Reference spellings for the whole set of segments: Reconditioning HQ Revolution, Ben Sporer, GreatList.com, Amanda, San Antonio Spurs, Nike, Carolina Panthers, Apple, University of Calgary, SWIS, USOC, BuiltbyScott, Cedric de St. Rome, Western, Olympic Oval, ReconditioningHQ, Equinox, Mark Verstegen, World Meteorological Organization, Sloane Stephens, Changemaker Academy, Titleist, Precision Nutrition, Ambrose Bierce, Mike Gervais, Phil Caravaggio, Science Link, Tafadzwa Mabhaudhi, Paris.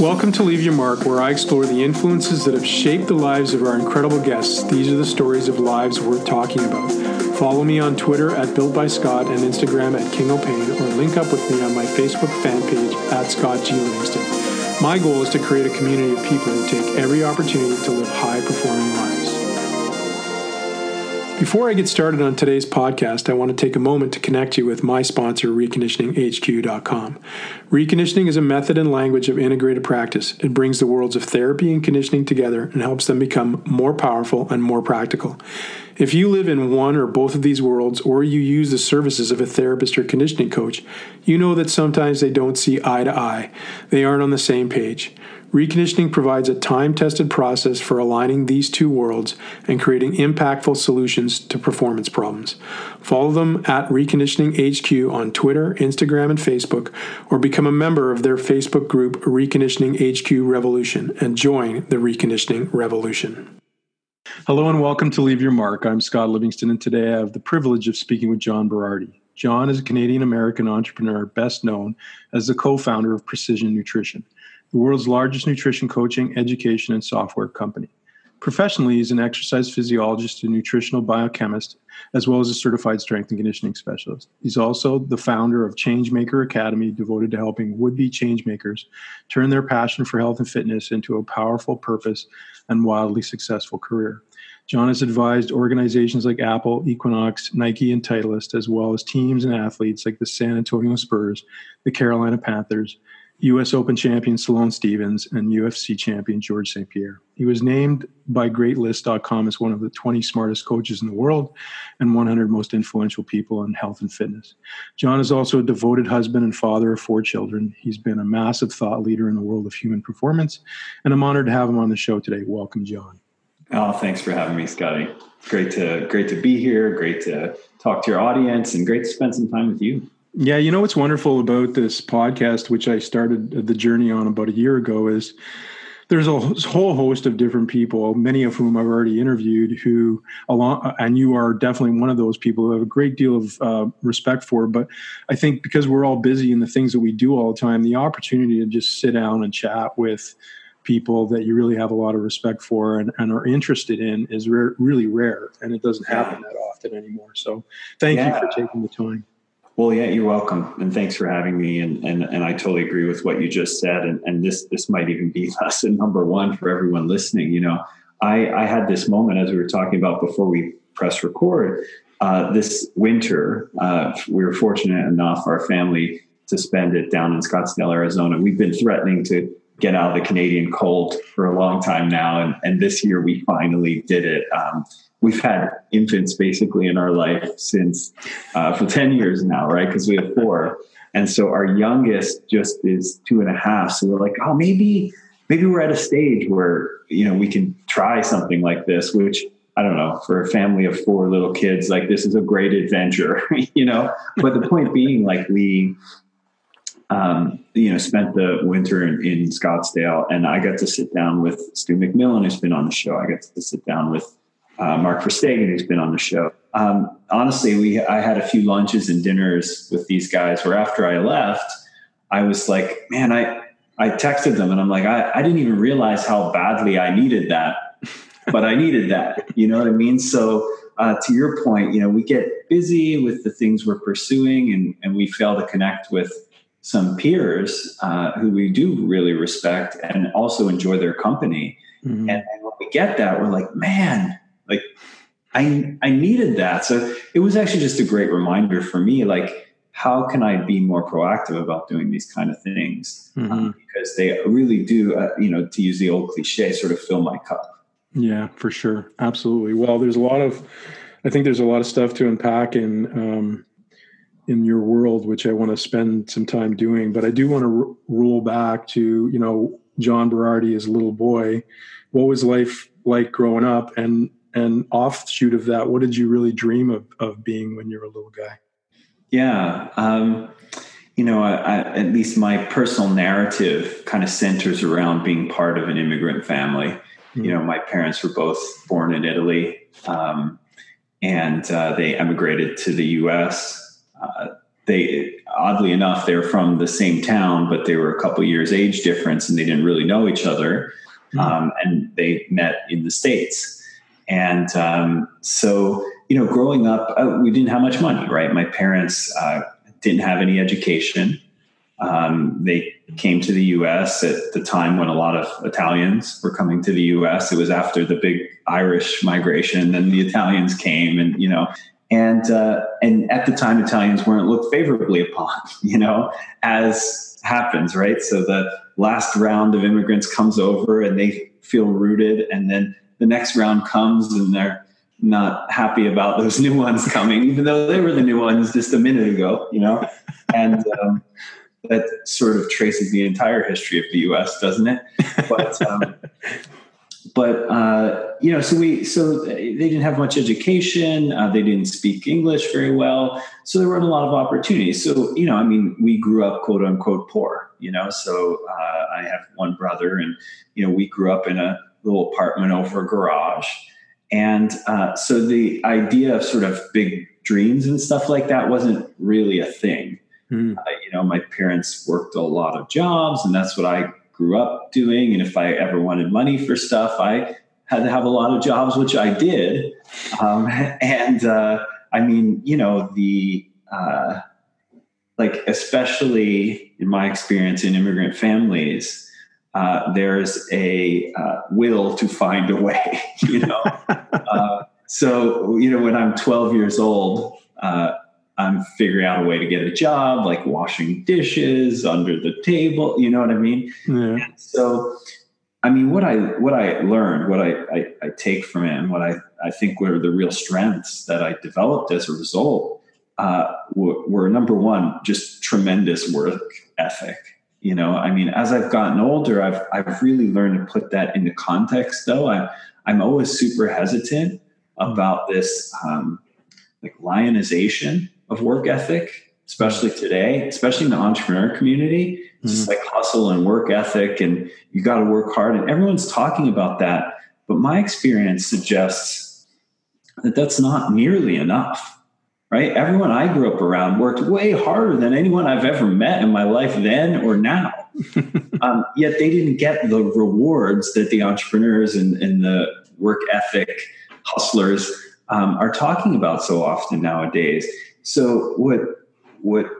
Welcome to Leave Your Mark, where I explore the influences that have shaped the lives of our incredible guests. These are the stories of lives worth talking about. Follow me on Twitter at BuiltByScott and Instagram at King O'Pain, or link up with me on my Facebook fan page at Scott G. Livingston. My goal is to create a community of people who take every opportunity to live high-performing lives. Before I get started on today's podcast, I want to take a moment to connect you with my sponsor, ReconditioningHQ.com. Reconditioning is a method and language of integrated practice. It brings the worlds of therapy and conditioning together and helps them become more powerful and more practical. If you live in one or both of these worlds, or you use the services of a therapist or conditioning coach, you know that sometimes they don't see eye to eye. They aren't on the same page. Reconditioning provides a time-tested process for aligning these two worlds and creating impactful solutions to performance problems. Follow them at Reconditioning HQ on Twitter, Instagram, and Facebook, or become a member of their Facebook group, Reconditioning HQ Revolution, and join the Reconditioning Revolution. Hello and welcome to Leave Your Mark. I'm Scott Livingston, and today I have the privilege of speaking with John Berardi. John is a Canadian-American entrepreneur best known as the co-founder of Precision Nutrition, the world's largest nutrition coaching, education, and software company. Professionally, he's an exercise physiologist and nutritional biochemist, as well as a certified strength and conditioning specialist. He's also the founder of Changemaker Academy, devoted to helping would-be changemakers turn their passion for health and fitness into a powerful purpose and wildly successful career. John has advised organizations like Apple, Equinox, Nike, and Titleist, as well as teams and athletes like the San Antonio Spurs, the Carolina Panthers, U.S. Open champion Sloane Stephens, and UFC champion Georges St. Pierre. He was named by GreatList.com as one of the 20 smartest coaches in the world and 100 most influential people in health and fitness. John is also a devoted husband and father of 4 children. He's been a massive thought leader in the world of human performance, and I'm honored to have him on the show today. Welcome, John. Oh, thanks for having me, Scotty. It's great to be here, great to talk to your audience, and great to spend some time with you. Yeah, you know what's wonderful about this podcast, which I started the journey on about a year ago, is there's a whole host of different people, many of whom I've already interviewed, who, and you are definitely one of those people who I have a great deal of respect for. But I think because we're all busy in the things that we do all the time, the opportunity to just sit down and chat with people that you really have a lot of respect for and are interested in is really rare, and it doesn't happen that often anymore. So thank you for taking the time. Well, yeah, you're welcome. And thanks for having me. And I totally agree with what you just said. And this might even be lesson number one for everyone listening. You know, I had this moment, as we were talking about before we press record, this winter, we were fortunate enough, our family, to spend it down in Scottsdale, Arizona. We've been threatening to get out of the Canadian cold for a long time now. And this year we finally did it. We've had infants basically in our life since for 10 years now, right? Because we have 4. And so our youngest just is 2.5. So we're like, oh, maybe we're at a stage where, you know, we can try something like this, which, I don't know, for a family of 4 little kids, like this is a great adventure, you know? But the point being, like, we, you know, spent the winter in Scottsdale, and I got to sit down with Stu McMillan, who's been on the show. I got to sit down with Mark Verstegen, who's been on the show. Honestly, I had a few lunches and dinners with these guys where after I left, I was like, man, I texted them and I'm like, I didn't even realize how badly I needed that, but I needed that. You know what I mean? So to your point, you know, we get busy with the things we're pursuing and we fail to connect with some peers who we do really respect and also enjoy their company. Mm-hmm. And when we get that, we're like, man, like I needed that. So it was actually just a great reminder for me, like, how can I be more proactive about doing these kind of things? Mm-hmm. Because they really do, you know, to use the old cliche, sort of fill my cup. Yeah, for sure. Absolutely. Well, I think there's a lot of stuff to unpack in your world, which I want to spend some time doing, but I do want to roll back to, you know, John Berardi as a little boy. What was life like growing up? And offshoot of that, what did you really dream of being when you were a little guy? Yeah. You know, at least my personal narrative kind of centers around being part of an immigrant family. Mm-hmm. You know, my parents were both born in Italy, and they emigrated to the U.S. they, oddly enough, they're from the same town, but they were a couple years age difference and they didn't really know each other. Mm-hmm. And they met in the States. And so, you know, growing up, we didn't have much money, right? My parents didn't have any education. They came to the U.S. at the time when a lot of Italians were coming to the U.S. It was after the big Irish migration, then the Italians came, and, you know, and at the time, Italians weren't looked favorably upon, you know, as happens, right? So the last round of immigrants comes over and they feel rooted. And then the next round comes and they're not happy about those new ones coming, even though they were the new ones just a minute ago, you know? And that sort of traces the entire history of the U.S., doesn't it? But, you know, so they didn't have much education. They didn't speak English very well. So there weren't a lot of opportunities. So, you know, I mean, we grew up quote unquote poor, you know, so, I have one brother and, you know, we grew up in a little apartment over a garage. And, so the idea of sort of big dreams and stuff like that wasn't really a thing. Mm. You know, my parents worked a lot of jobs and that's what I grew up doing. And if I ever wanted money for stuff, I had to have a lot of jobs, which I did. I mean, you know, especially in my experience in immigrant families, there's a will to find a way, you know? So, you know, when I'm 12 years old, I'm figuring out a way to get a job, like washing dishes under the table. You know what I mean? Yeah. So, I mean, what I learned, what I take from it, and what I think were the real strengths that I developed as a result were number one, just tremendous work ethic. You know, I mean, as I've gotten older, I've really learned to put that into context. Though I'm always super hesitant about this lionization of work ethic, especially today, especially in the entrepreneur community. It's just like hustle and work ethic, and you got to work hard, and everyone's talking about that. But my experience suggests that that's not nearly enough, right? Everyone I grew up around worked way harder than anyone I've ever met in my life then or now. Yet they didn't get the rewards that the entrepreneurs and the work ethic hustlers are talking about so often nowadays. So what,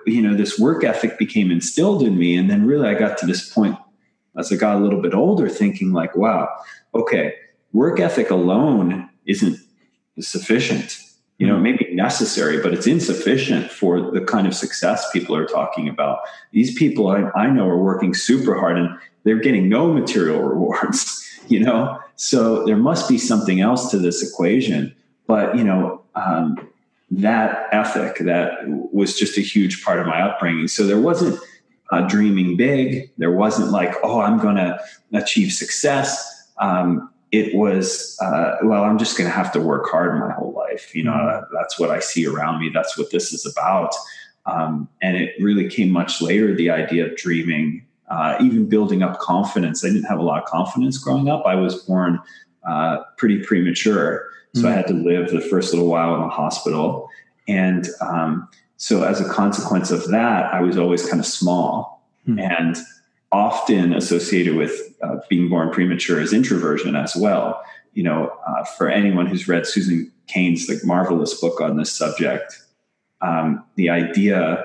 you know, this work ethic became instilled in me. And then really I got to this point as I got a little bit older thinking like, wow, okay, work ethic alone isn't sufficient. You know, it may be necessary, but it's insufficient for the kind of success people are talking about. These people I know are working super hard and they're getting no material rewards, you know? So there must be something else to this equation. But, you know, that ethic, that was just a huge part of my upbringing. So there wasn't dreaming big. There wasn't like, oh, I'm going to achieve success. It was, well, I'm just going to have to work hard my whole life. You know, that's what I see around me. That's what this is about. And it really came much later, the idea of dreaming, even building up confidence. I didn't have a lot of confidence growing up. I was born pretty premature. So I had to live the first little while in a hospital. And so as a consequence of that, I was always kind of small and often associated with being born premature is introversion as well. You know, for anyone who's read Susan Cain's the marvelous book on this subject, the idea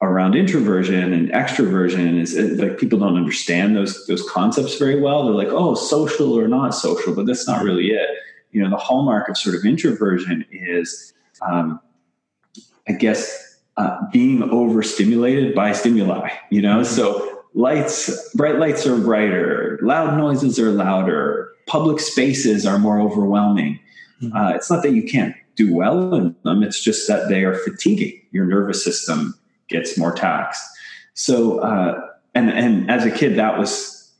around introversion and extroversion is like people don't understand those concepts very well. They're like, oh, social or not social, but that's not really it. You know, the hallmark of sort of introversion is, being overstimulated by stimuli, you know? So bright lights are brighter, loud noises are louder, public spaces are more overwhelming. It's not that you can't do well in them. It's just that they are fatiguing. Your nervous system gets more taxed. So, and as a kid, that was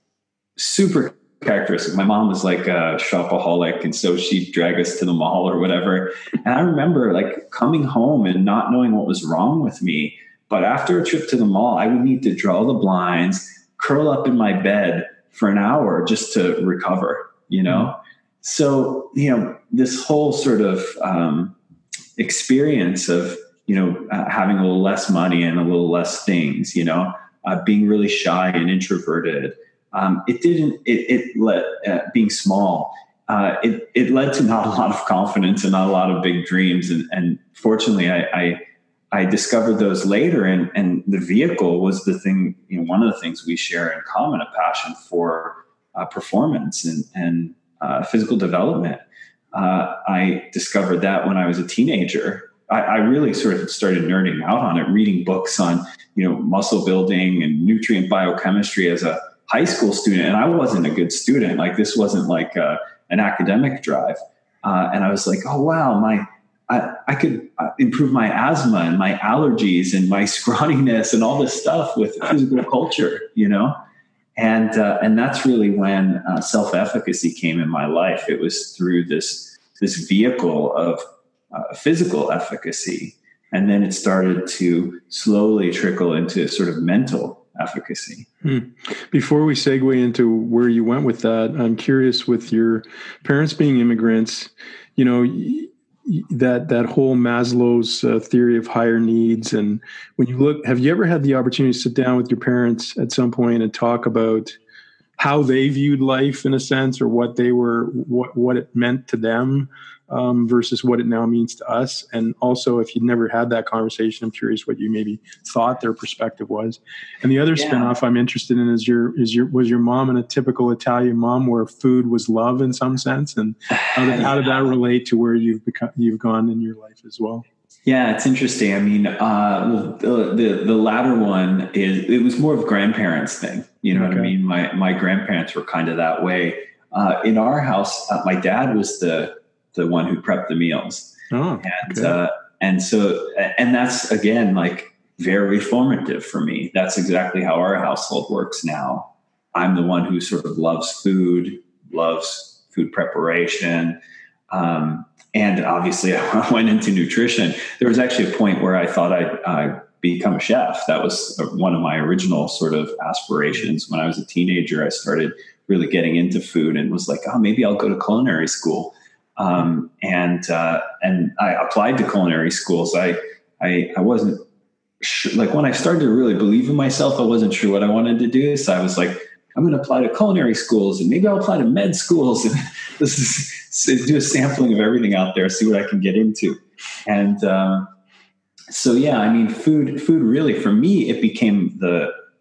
super characteristic. My mom was like a shopaholic, and so she'd drag us to the mall or whatever. And I remember like coming home and not knowing what was wrong with me. But after a trip to the mall, I would need to draw the blinds, curl up in my bed for an hour just to recover, you know? So, you know, this whole sort of experience of having a little less money and a little less things, being really shy and introverted. Being small, it led to not a lot of confidence and not a lot of big dreams. And fortunately, I discovered those later, and the vehicle was the thing, one of the things we share in common, a passion for performance and physical development. I discovered that when I was a teenager. I really sort of started nerding out on it, reading books on, muscle building and nutrient biochemistry as a high school student. And I wasn't a good student. Like, this wasn't like an academic drive. And I was like, oh, wow, I could improve my asthma and my allergies and my scrawniness and all this stuff with physical culture, And that's really when self-efficacy came in my life. It was through this vehicle of physical efficacy. And then it started to slowly trickle into sort of mental efficacy. Before we segue into where you went with that, I'm curious, with your parents being immigrants, that whole Maslow's theory of higher needs. And when you look, have you ever had the opportunity to sit down with your parents at some point and talk about how they viewed life, in a sense, or what they were, what it meant to them? Versus what it now means to us. And also, if you'd never had that conversation, I'm curious what you maybe thought their perspective was. And the other spinoff I'm interested in is was your mom and a typical Italian mom where food was love in some sense? And how did that relate to where you've gone in your life as well? Yeah, it's interesting. I mean, the latter one was more of a grandparents thing. What I mean? My grandparents were kind of that way. In our house, my dad was the one who prepped the meals. Oh, and, okay. and that's, again, like, very formative for me. That's exactly how our household works now. I'm the one who sort of loves food preparation. And obviously I went into nutrition. There was actually a point where I thought I'd become a chef. That was one of my original sort of aspirations. When I was a teenager, I started really getting into food and was like, oh, maybe I'll go to culinary school. And I applied to culinary schools. I wasn't sure, like, when I started to really believe in myself, I wasn't sure what I wanted to do. So I was like, I'm going to apply to culinary schools, and maybe I'll apply to med schools, and do a sampling of everything out there, see what I can get into. And, food really, for me, it became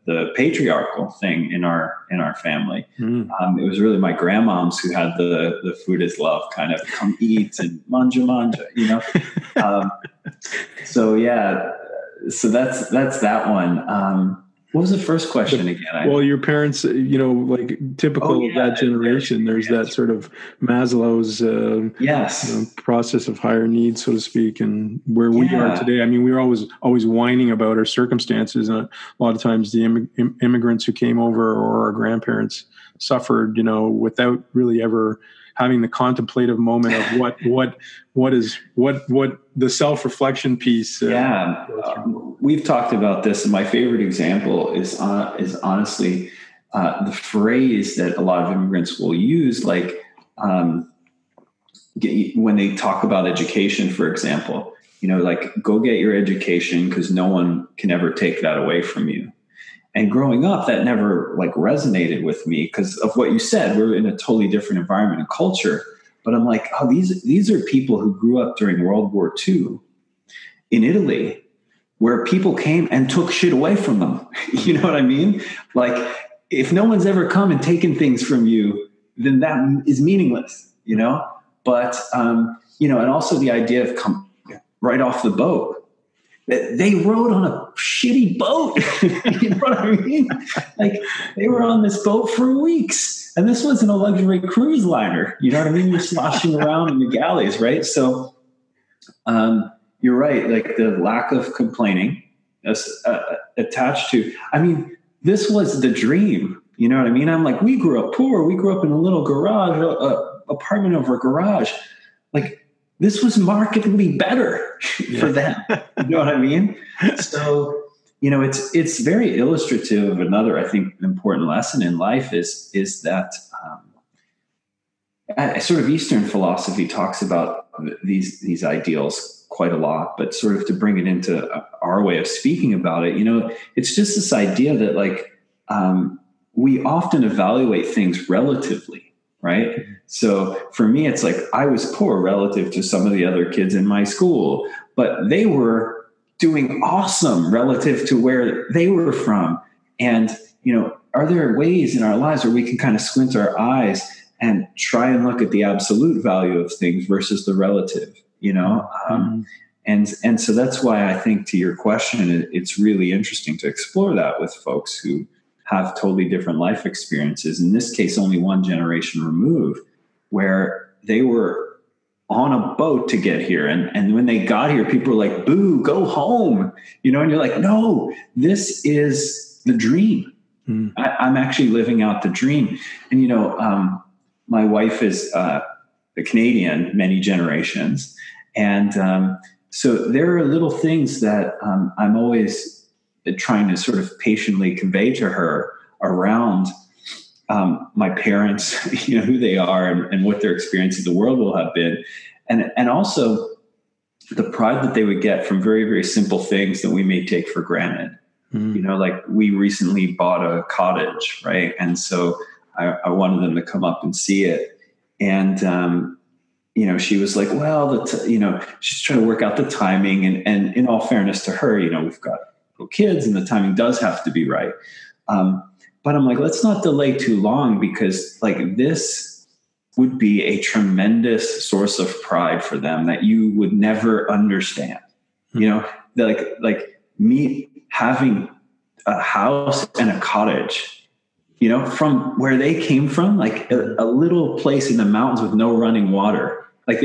the patriarchal thing in our family. It was really my grandmoms who had the food is love kind of come eat and manja, So that's that one. What was the first question again? Your parents, typical of that generation, there's that sort of Maslow's process of higher needs, so to speak, and where we are today. I mean, we were always whining about our circumstances, and a lot of times the immigrants who came over, or our grandparents, suffered, without really ever having the contemplative moment of what the self-reflection piece. We've talked about this. And my favorite example is honestly, the phrase that a lot of immigrants will use, like, when they talk about education, for example, like, go get your education, 'cause no one can ever take that away from you. And growing up, that never resonated with me because of what you said. We're in a totally different environment and culture. But I'm like, oh, these are people who grew up during World War II in Italy, where people came and took shit away from them. You know what I mean? Like, if no one's ever come and taken things from you, then that is meaningless, But, and also the idea of come right off the boat. They rode on a shitty boat. You know what I mean? Like, they were on this boat for weeks, and this wasn't a luxury cruise liner. You know what I mean? You're sloshing around in the galleys, right? So, you're right. Like, the lack of complaining attached to, I mean, this was the dream. You know what I mean? I'm like, we grew up poor. We grew up in a little garage, apartment over a garage. Like, this was markedly better for them. You know what I mean? So, it's very illustrative of another, I think, important lesson in life is that sort of Eastern philosophy talks about these ideals quite a lot, but sort of to bring it into our way of speaking about it, you know, it's just this idea that like, we often evaluate things relatively, right? So for me, it's like, I was poor relative to some of the other kids in my school, but they were doing awesome relative to where they were from. And, you know, are there ways in our lives where we can kind of squint our eyes and try and look at the absolute value of things versus the relative, you know? And so that's why I think to your question, it's really interesting to explore that with folks who have totally different life experiences. In this case, only one generation removed, where they were on a boat to get here. And when they got here, people were like, boo, go home, you know? And you're like, no, this is the dream. Mm. I'm actually living out the dream. And, you know, my wife is a Canadian, many generations. And, so there are little things that I'm always trying to sort of patiently convey to her around my parents, you know, who they are and what their experience of the world will have been. And also the pride that they would get from very, very simple things that we may take for granted. Mm. You know, like we recently bought a cottage, right? And so I wanted them to come up and see it. And, you know, she was like, well, you know, she's trying to work out the timing and in all fairness to her, you know, we've got little kids and the timing does have to be right. But I'm like, let's not delay too long because like this would be a tremendous source of pride for them that you would never understand. Mm-hmm. You know, like me having a house and a cottage, you know, from where they came from, like a little place in the mountains with no running water. Like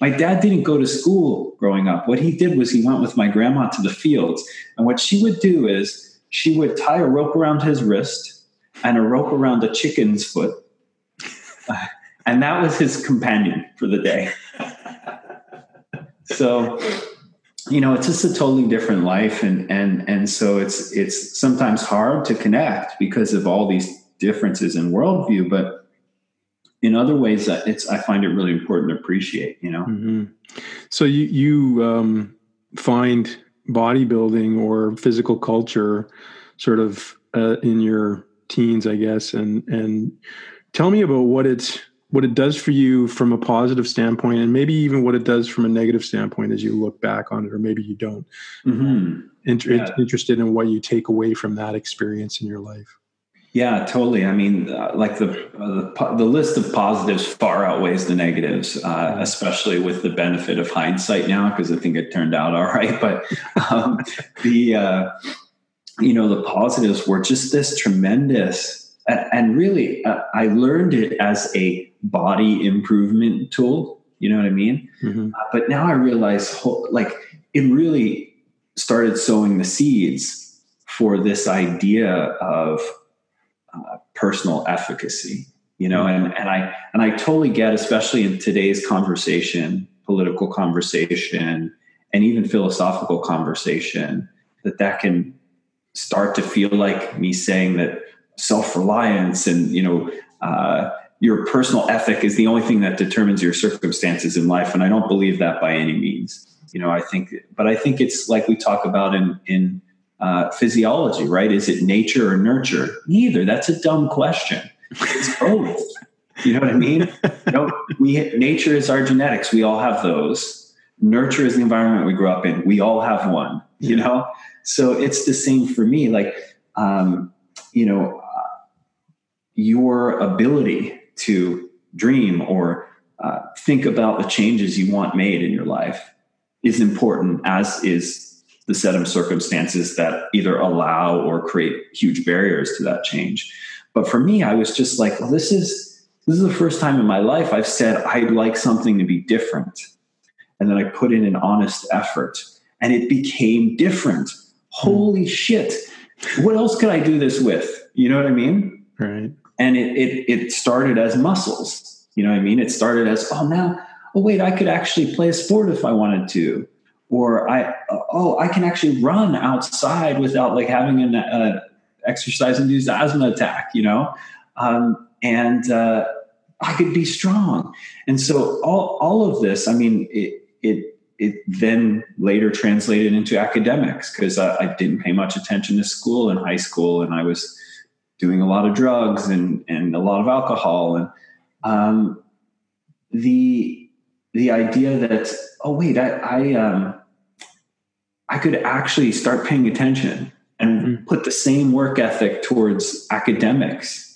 my dad didn't go to school growing up. What he did was he went with my grandma to the fields. And what she would do is she would tie a rope around his wrist and a rope around a chicken's foot. And that was his companion for the day. So, you know, it's just a totally different life. And so it's sometimes hard to connect because of all these differences in worldview, but in other ways I find it really important to appreciate, you know? Mm-hmm. So you find bodybuilding or physical culture sort of, in your teens, I guess. And tell me about what it does for you from a positive standpoint and maybe even what it does from a negative standpoint as you look back on it, or maybe you don't. Mm-hmm. Interested in what you take away from that experience in your life. Yeah, totally. I mean, like the list of positives far outweighs the negatives, especially with the benefit of hindsight now, because I think it turned out all right. But you know, the positives were just this tremendous, and really I learned it as a body improvement tool. You know what I mean? Mm-hmm. But now I realize like it really started sowing the seeds for this idea of personal efficacy, you know, and I totally get, especially in today's conversation, political conversation, and even philosophical conversation, that can start to feel like me saying that self-reliance and, you know, your personal ethic is the only thing that determines your circumstances in life. And I don't believe that by any means, you know. I think it's like we talk about in physiology, right? Is it nature or nurture? Neither. That's a dumb question. It's both. You know what I mean? Nature is our genetics. We all have those. Nurture is the environment we grew up in. We all have one, you know? So it's the same for me. Like, you know, your ability to dream or think about the changes you want made in your life is important, as is the set of circumstances that either allow or create huge barriers to that change. But for me, I was just like, well, this is the first time in my life I've said, I'd like something to be different. And then I put in an honest effort and it became different. Holy shit. What else could I do this with? You know what I mean? Right. And it started as muscles. You know what I mean? It started as, wait, I could actually play a sport if I wanted to. Or I can actually run outside without like having an exercise-induced asthma attack, you know? And I could be strong. And so all of this, I mean, it it then later translated into academics, because I didn't pay much attention to school in high school, and I was doing a lot of drugs and a lot of alcohol. And the idea that, oh wait, I could actually start paying attention and put the same work ethic towards academics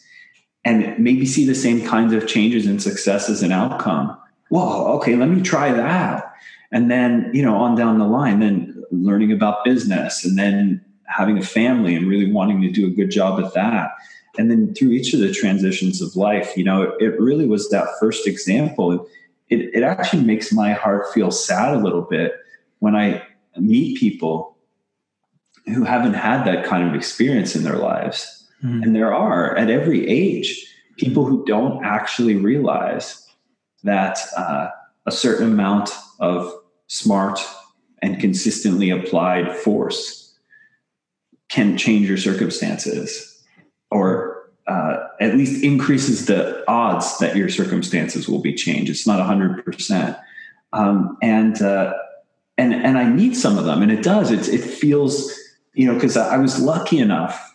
and maybe see the same kinds of changes and successes and outcome. Whoa, okay, let me try that. And then, you know, on down the line, then learning about business, and then having a family and really wanting to do a good job at that. And then through each of the transitions of life, you know, it really was that first example. It actually makes my heart feel sad a little bit when I meet people who haven't had that kind of experience in their lives. Mm-hmm. And there are, at every age, people who don't actually realize that a certain amount of smart and consistently applied force can change your circumstances, or at least increases the odds that your circumstances will be changed. It's not 100%. And I meet some of them, and it does. It feels, you know, because I was lucky enough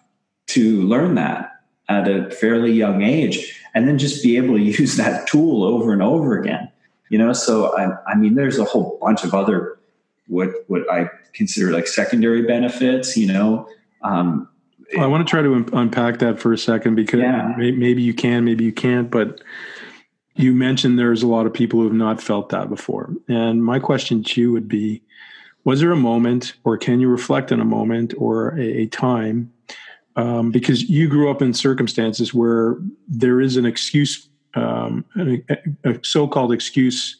to learn that at a fairly young age, and then just be able to use that tool over and over again. You know, so I mean, there's a whole bunch of other what I consider like secondary benefits. You know, I want to try to unpack that for a second, because maybe you can, maybe you can't, but. You mentioned there's a lot of people who have not felt that before. And my question to you would be, was there a moment, or can you reflect on a moment or a time? Because you grew up in circumstances where there is an excuse, a so-called excuse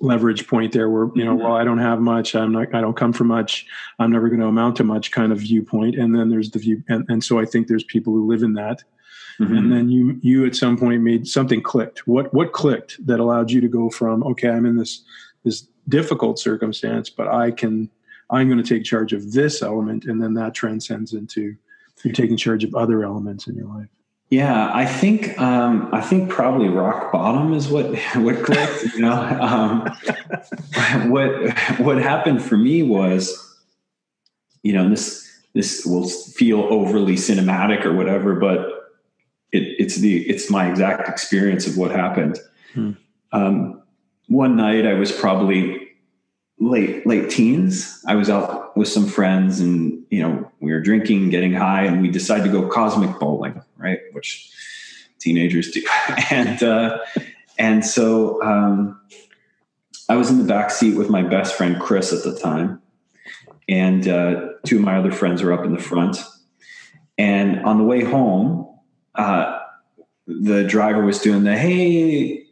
leverage point there, where, you know, well, I don't have much, I don't come from much, I'm never going to amount to much kind of viewpoint. And then there's the view. And so I think there's people who live in that. Mm-hmm. And then you at some point made something clicked. What clicked that allowed you to go from, okay, I'm in this difficult circumstance, but I'm going to take charge of this element, and then that transcends into you taking charge of other elements in your life. Yeah, I think probably rock bottom is what clicked. You know, what happened for me was, you know, this will feel overly cinematic or whatever, but. It's my exact experience of what happened. One night I was probably late teens. I was out with some friends, and, you know, we were drinking, getting high, and we decided to go cosmic bowling, right? Which teenagers do. And so I was in the back seat with my best friend, Chris, at the time. And two of my other friends were up in the front, and on the way home, the driver was doing the, hey,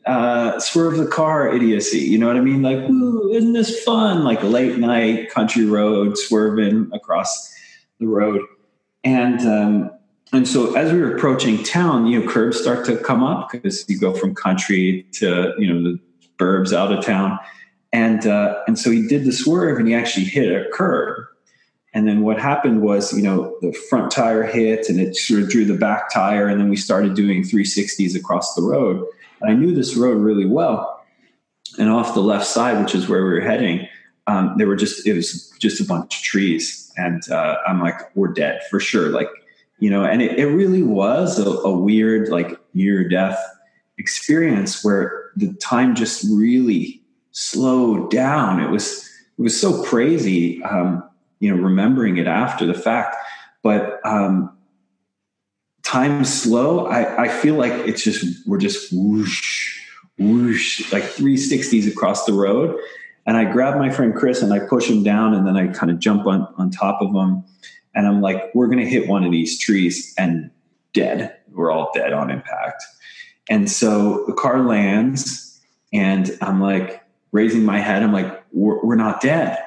swerve the car idiocy. You know what I mean? Like, ooh, isn't this fun? Like late night country road, swerving across the road. And so as we were approaching town, you know, curbs start to come up, because you go from country to, you know, the burbs out of town. And so he did the swerve, and he actually hit a curb. And then what happened was, you know, the front tire hit, and it sort of drew the back tire. And then we started doing 360s across the road. And I knew this road really well. And off the left side, which is where we were heading, it was just a bunch of trees. And I'm like, we're dead for sure. Like, you know, and it really was a weird, like, near death experience, where the time just really slowed down. It was so crazy. You know, remembering it after the fact, but time's slow. I feel like it's just, we're just whoosh, whoosh, like 360s across the road. And I grab my friend Chris, and I push him down, and then I kind of jump on top of him. And I'm like, we're going to hit one of these trees and dead. We're all dead on impact. And so the car lands, and I'm like raising my head. I'm like, we're not dead.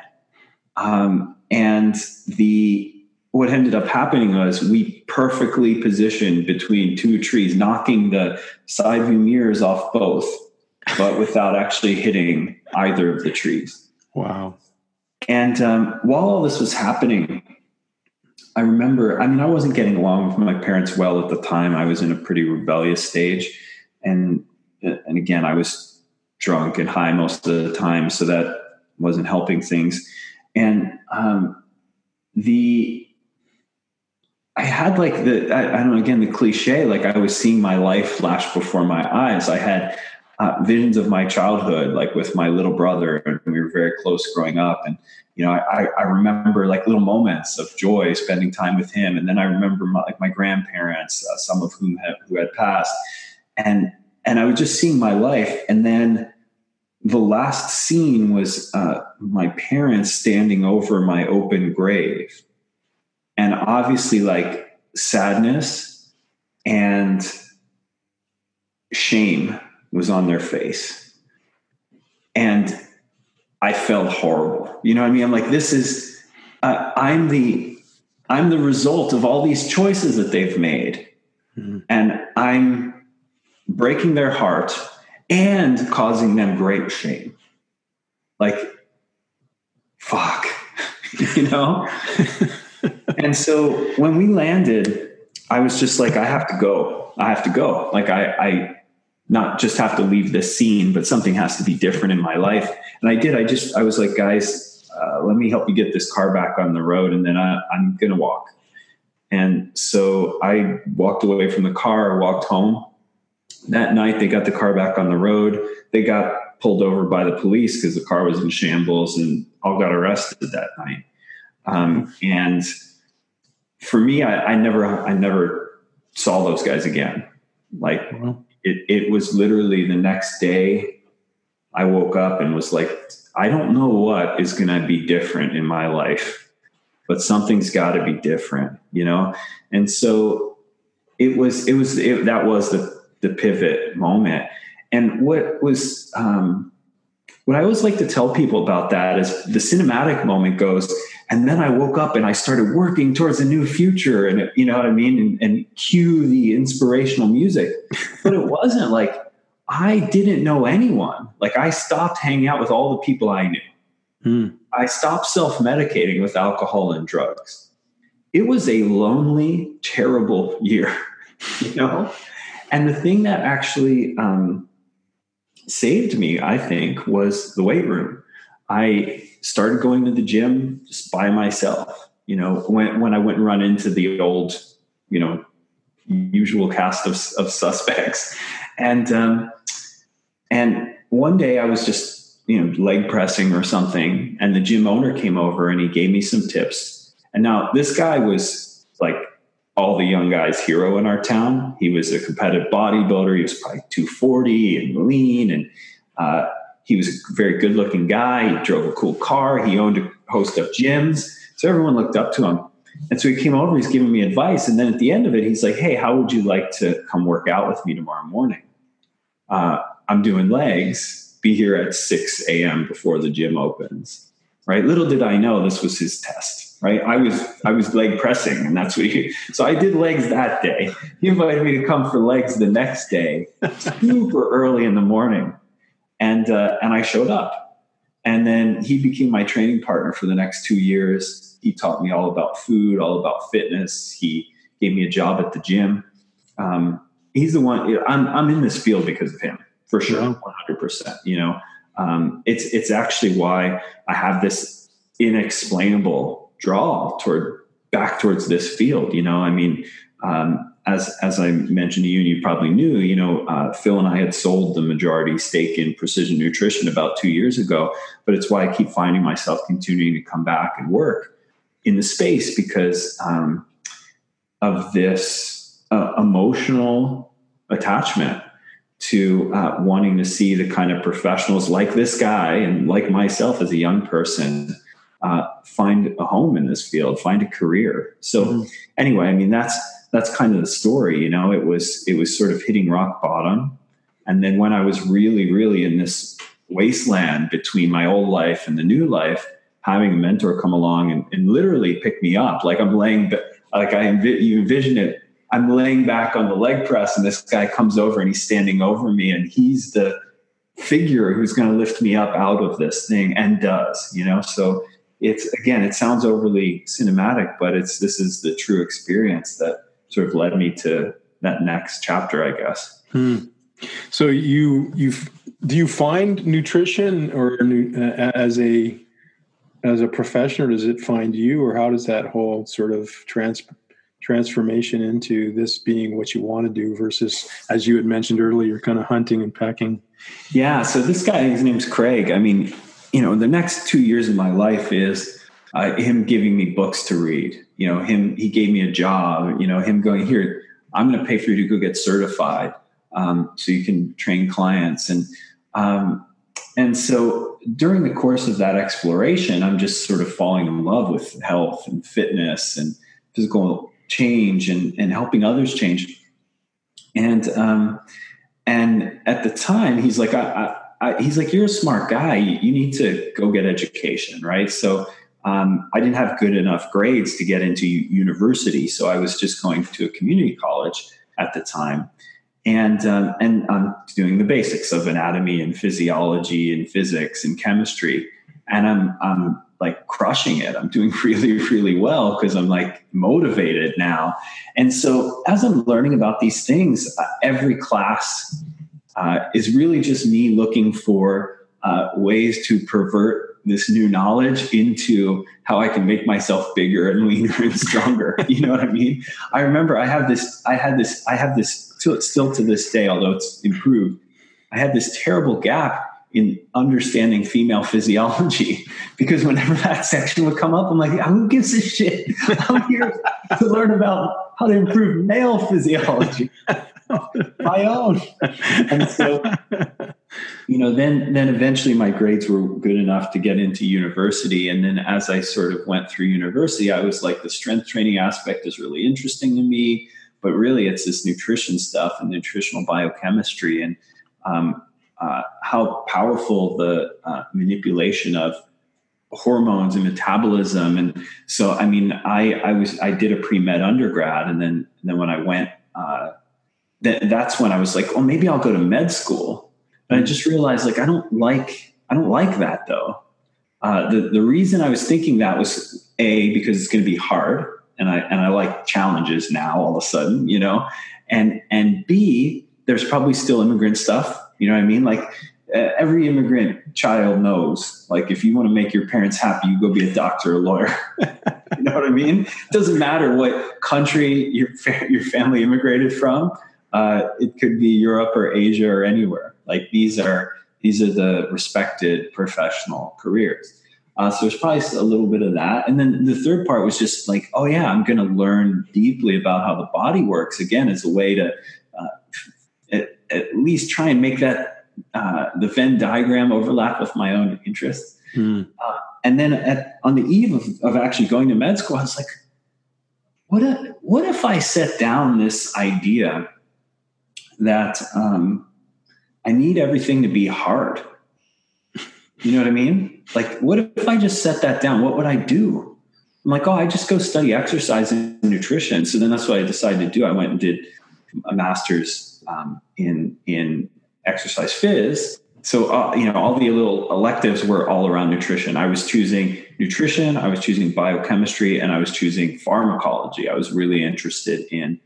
And what ended up happening was, we perfectly positioned between two trees, knocking the side view mirrors off both, but without actually hitting either of the trees. Wow. And while all this was happening, I remember, I mean, I wasn't getting along with my parents well at the time. I was in a pretty rebellious stage. And again, I was drunk and high most of the time. So that wasn't helping things. And I had the cliche, like I was seeing my life flash before my eyes. I had visions of my childhood, like with my little brother, and we were very close growing up. And, you know, I remember like little moments of joy spending time with him. And then I remember my grandparents, some of whom who had passed, and I was just seeing my life. And then the last scene was my parents standing over my open grave, and obviously like sadness and shame was on their face. And I felt horrible. You know what I mean? I'm like, this is, I'm the result of all these choices that they've made. Mm-hmm. And I'm breaking their heart and causing them great shame. Like, fuck, you know? And so when we landed, I was just like, I have to go. Like I not just have to leave this scene, but something has to be different in my life. And I did. I was like, guys, let me help you get this car back on the road. And then I'm going to walk. And so I walked away from the car, walked home. That night, they got the car back on the road. They got pulled over by the police because the car was in shambles, and all got arrested that night. And for me, I never saw those guys again. Like it was literally the next day I woke up and was like, I don't know what is going to be different in my life, but something's got to be different, you know? And so that was the pivot moment. And what was, what I always like to tell people about that is the cinematic moment goes, and then I woke up and I started working towards a new future. And, you know what I mean? And cue the inspirational music. But it wasn't like, I didn't know anyone. Like I stopped hanging out with all the people I knew. Mm. I stopped self-medicating with alcohol and drugs. It was a lonely, terrible year, you know? And the thing that actually, saved me, I think, was the weight room. I started going to the gym just by myself. You know, when I went and run into the old, you know, usual cast of suspects. And one day I was just, you know, leg pressing or something. And the gym owner came over and he gave me some tips. And now this guy was like all the young guys' hero in our town. He was a competitive bodybuilder. He was probably 240 and lean. And he was a very good looking guy. He drove a cool car. He owned a host of gyms. So everyone looked up to him. And so he came over, he's giving me advice. And then at the end of it, he's like, hey, how would you like to come work out with me tomorrow morning? I'm doing legs. Be here at 6 a.m. before the gym opens. Right. Little did I know this was his test. Right. I was leg pressing, and that's what so I did legs that day. He invited me to come for legs the next day, super early in the morning. And I showed up, and then he became my training partner for the next 2 years. He taught me all about food, all about fitness. He gave me a job at the gym. He's the one. I'm in this field because of him, for sure. 100%, you know. It's actually why I have this inexplainable draw back towards this field. You know, I mean, as I mentioned to you, and you probably knew, you know, Phil and I had sold the majority stake in Precision Nutrition about 2 years ago, but it's why I keep finding myself continuing to come back and work in the space because, of this, emotional attachment to wanting to see the kind of professionals like this guy and like myself as a young person find a home in this field, find a career. So anyway, I mean, that's kind of the story, you know. It was sort of hitting rock bottom. And then when I was really, really in this wasteland between my old life and the new life, having a mentor come along and literally pick me up. Like I'm laying, like you envision it, I'm laying back on the leg press, and this guy comes over and he's standing over me, and he's the figure who's going to lift me up out of this thing, and does, you know? So it's, again, it sounds overly cinematic, but this is the true experience that sort of led me to that next chapter, I guess. So do you find nutrition or as a profession, or does it find you, or how does that whole sort of transformation into this being what you want to do versus, as you had mentioned earlier, kind of hunting and pecking? Yeah. So this guy, his name's Craig. I mean, you know, the next 2 years of my life is him giving me books to read, you know, he gave me a job, you know, him going, here, I'm going to pay for you to go get certified. So you can train clients. And so during the course of that exploration, I'm just sort of falling in love with health and fitness and physical change and helping others change. And at the time he's like, he's like, you're a smart guy. You need to go get education. Right. So, I didn't have good enough grades to get into university. So I was just going to a community college at the time. And I'm doing the basics of anatomy and physiology and physics and chemistry. And I'm like crushing it. I'm doing really, really well because I'm like motivated now. And so as I'm learning about these things, every class is really just me looking for ways to pervert this new knowledge into how I can make myself bigger and leaner and stronger. You know what I mean? I remember I have this, still to this day, although it's improved, I had this terrible gap in understanding female physiology, because whenever that section would come up, I'm like, who gives a shit? I'm here to learn about how to improve male physiology, my own. And so, you know, then eventually my grades were good enough to get into university. And then as I sort of went through university, I was like, the strength training aspect is really interesting to me, but really it's this nutrition stuff and nutritional biochemistry and how powerful the manipulation of hormones and metabolism. And so, I mean, I did a pre-med undergrad. And then when I went, that's when I was like, oh, maybe I'll go to med school. And I just realized, like, I don't like that though. The reason I was thinking that was because it's going to be hard. And I like challenges now all of a sudden, you know, and B, there's probably still immigrant stuff. You know what I mean? Like every immigrant child knows, like, if you want to make your parents happy, you go be a doctor or a lawyer. You know what I mean? It doesn't matter what country your family immigrated from. It could be Europe or Asia or anywhere. Like these are the respected professional careers. So there's probably a little bit of that. And then the third part was just like, oh yeah, I'm going to learn deeply about how the body works again as a way to at least try and make that the Venn diagram overlap with my own interests. Mm. And then on the eve of actually going to med school, I was like, what if I set down this idea that I need everything to be hard? You know what I mean? Like, what if I just set that down? What would I do? I'm like, I just go study exercise and nutrition. So then that's what I decided to do. I went and did a master's in exercise phys. So, you know, all the little electives were all around nutrition. I was choosing nutrition. I was choosing biochemistry, and I was choosing pharmacology. I was really interested in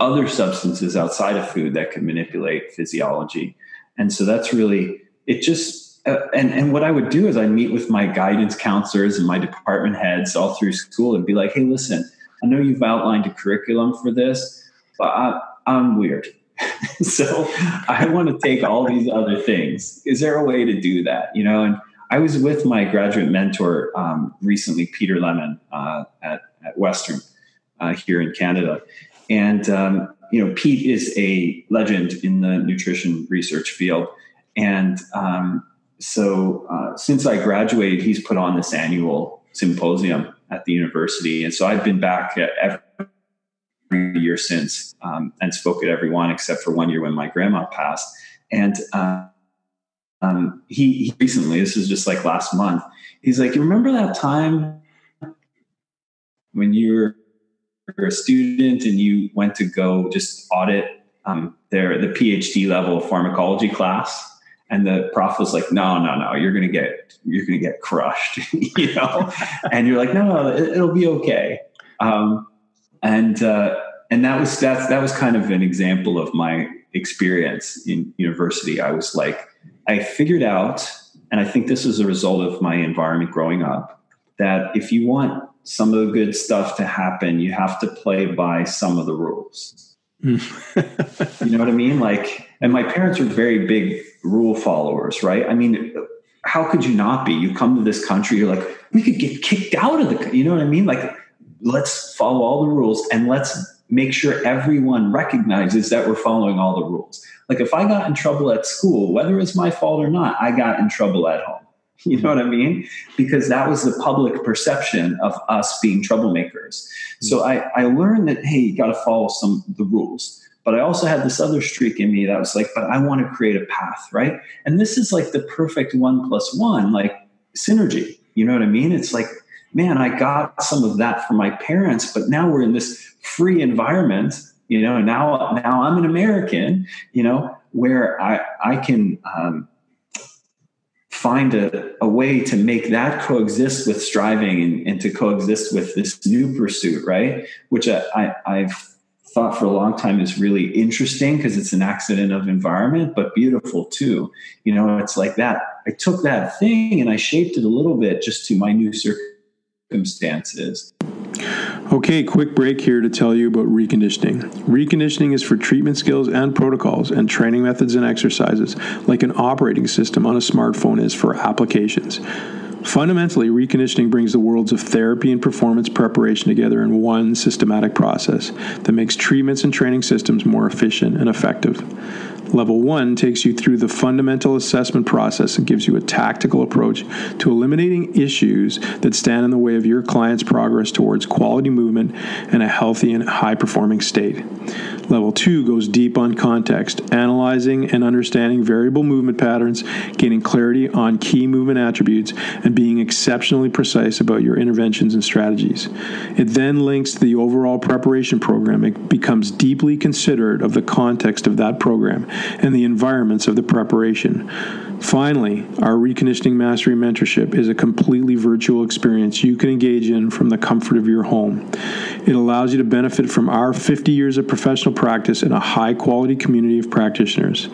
other substances outside of food that could manipulate physiology. And so that's really, it just, and what I would do is I'd meet with my guidance counselors and my department heads all through school and be like, hey, listen, I know you've outlined a curriculum for this, but I'm weird. So I want to take all these other things. Is there a way to do that? You know, and I was with my graduate mentor recently, Peter Lemon at Western here in Canada. And, you know, Pete is a legend in the nutrition research field. And, So since I graduated, he's put on this annual symposium at the university. And so I've been back every year since and spoke at every one except for 1 year when my grandma passed. And he recently, this was just like last month, he's like, you remember that time when you were a student and you went to go just audit the PhD level pharmacology class? And the prof was like, no, you're going to get crushed, you know? And you're like, no, it'll be okay. And that was kind of an example of my experience in university, I was like, I figured out, and I think this is a result of my environment growing up, that if you want some of the good stuff to happen, you have to play by some of the rules. You know what I mean? Like, and my parents are very big rule followers, right? I mean, how could you not be? You come to this country, you're like, we could get kicked out of the, you know what I mean? Like, let's follow all the rules and let's make sure everyone recognizes that we're following all the rules. Like if I got in trouble at school, whether it's my fault or not, I got in trouble at home. You know what I mean? Because that was the public perception of us being troublemakers. So I learned that, hey, you got to follow some of the rules. But I also had this other streak in me that was like, but I want to create a path, right? And this is like the perfect 1+1, like synergy. You know what I mean? It's like, man, I got some of that from my parents, but now we're in this free environment, you know, and now I'm an American, you know, where I can find a way to make that coexist with striving and to coexist with this new pursuit, right? Which I've thought for a long time is really interesting because it's an accident of environment, but beautiful too. You know, it's like that. I took that thing and I shaped it a little bit just to my new circumstances. Okay, quick break here to tell you about reconditioning. Reconditioning is for treatment skills and protocols and training methods and exercises, like an operating system on a smartphone is for applications. Fundamentally, reconditioning brings the worlds of therapy and performance preparation together in one systematic process that makes treatments and training systems more efficient and effective. Level 1 takes you through the fundamental assessment process and gives you a tactical approach to eliminating issues that stand in the way of your client's progress towards quality movement and a healthy and high-performing state. Level 2 goes deep on context, analyzing and understanding variable movement patterns, gaining clarity on key movement attributes, and being exceptionally precise about your interventions and strategies. It then links to the overall preparation program. It becomes deeply considerate of the context of that program and the environments of the preparation. Finally, our Reconditioning Mastery Mentorship is a completely virtual experience you can engage in from the comfort of your home. It allows you to benefit from our 50 years of professional practice in a high-quality community of practitioners.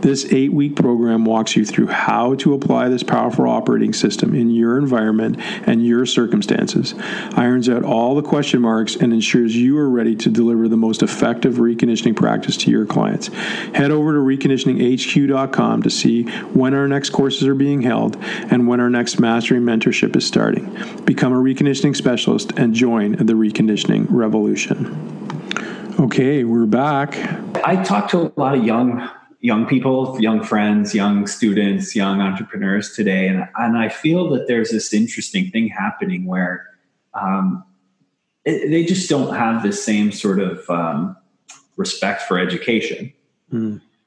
This 8-week program walks you through how to apply this powerful operating system in your environment and your circumstances, irons out all the question marks, and ensures you are ready to deliver the most effective reconditioning practice to your clients. Head over to reconditioninghq.com to see when our next courses are being held and when our next mastery mentorship is starting. Become a reconditioning specialist and join the reconditioning revolution. Okay, we're back. I talk to a lot of young people, young friends, young students, young entrepreneurs today. And I feel that there's this interesting thing happening where they just don't have the same sort of respect for education,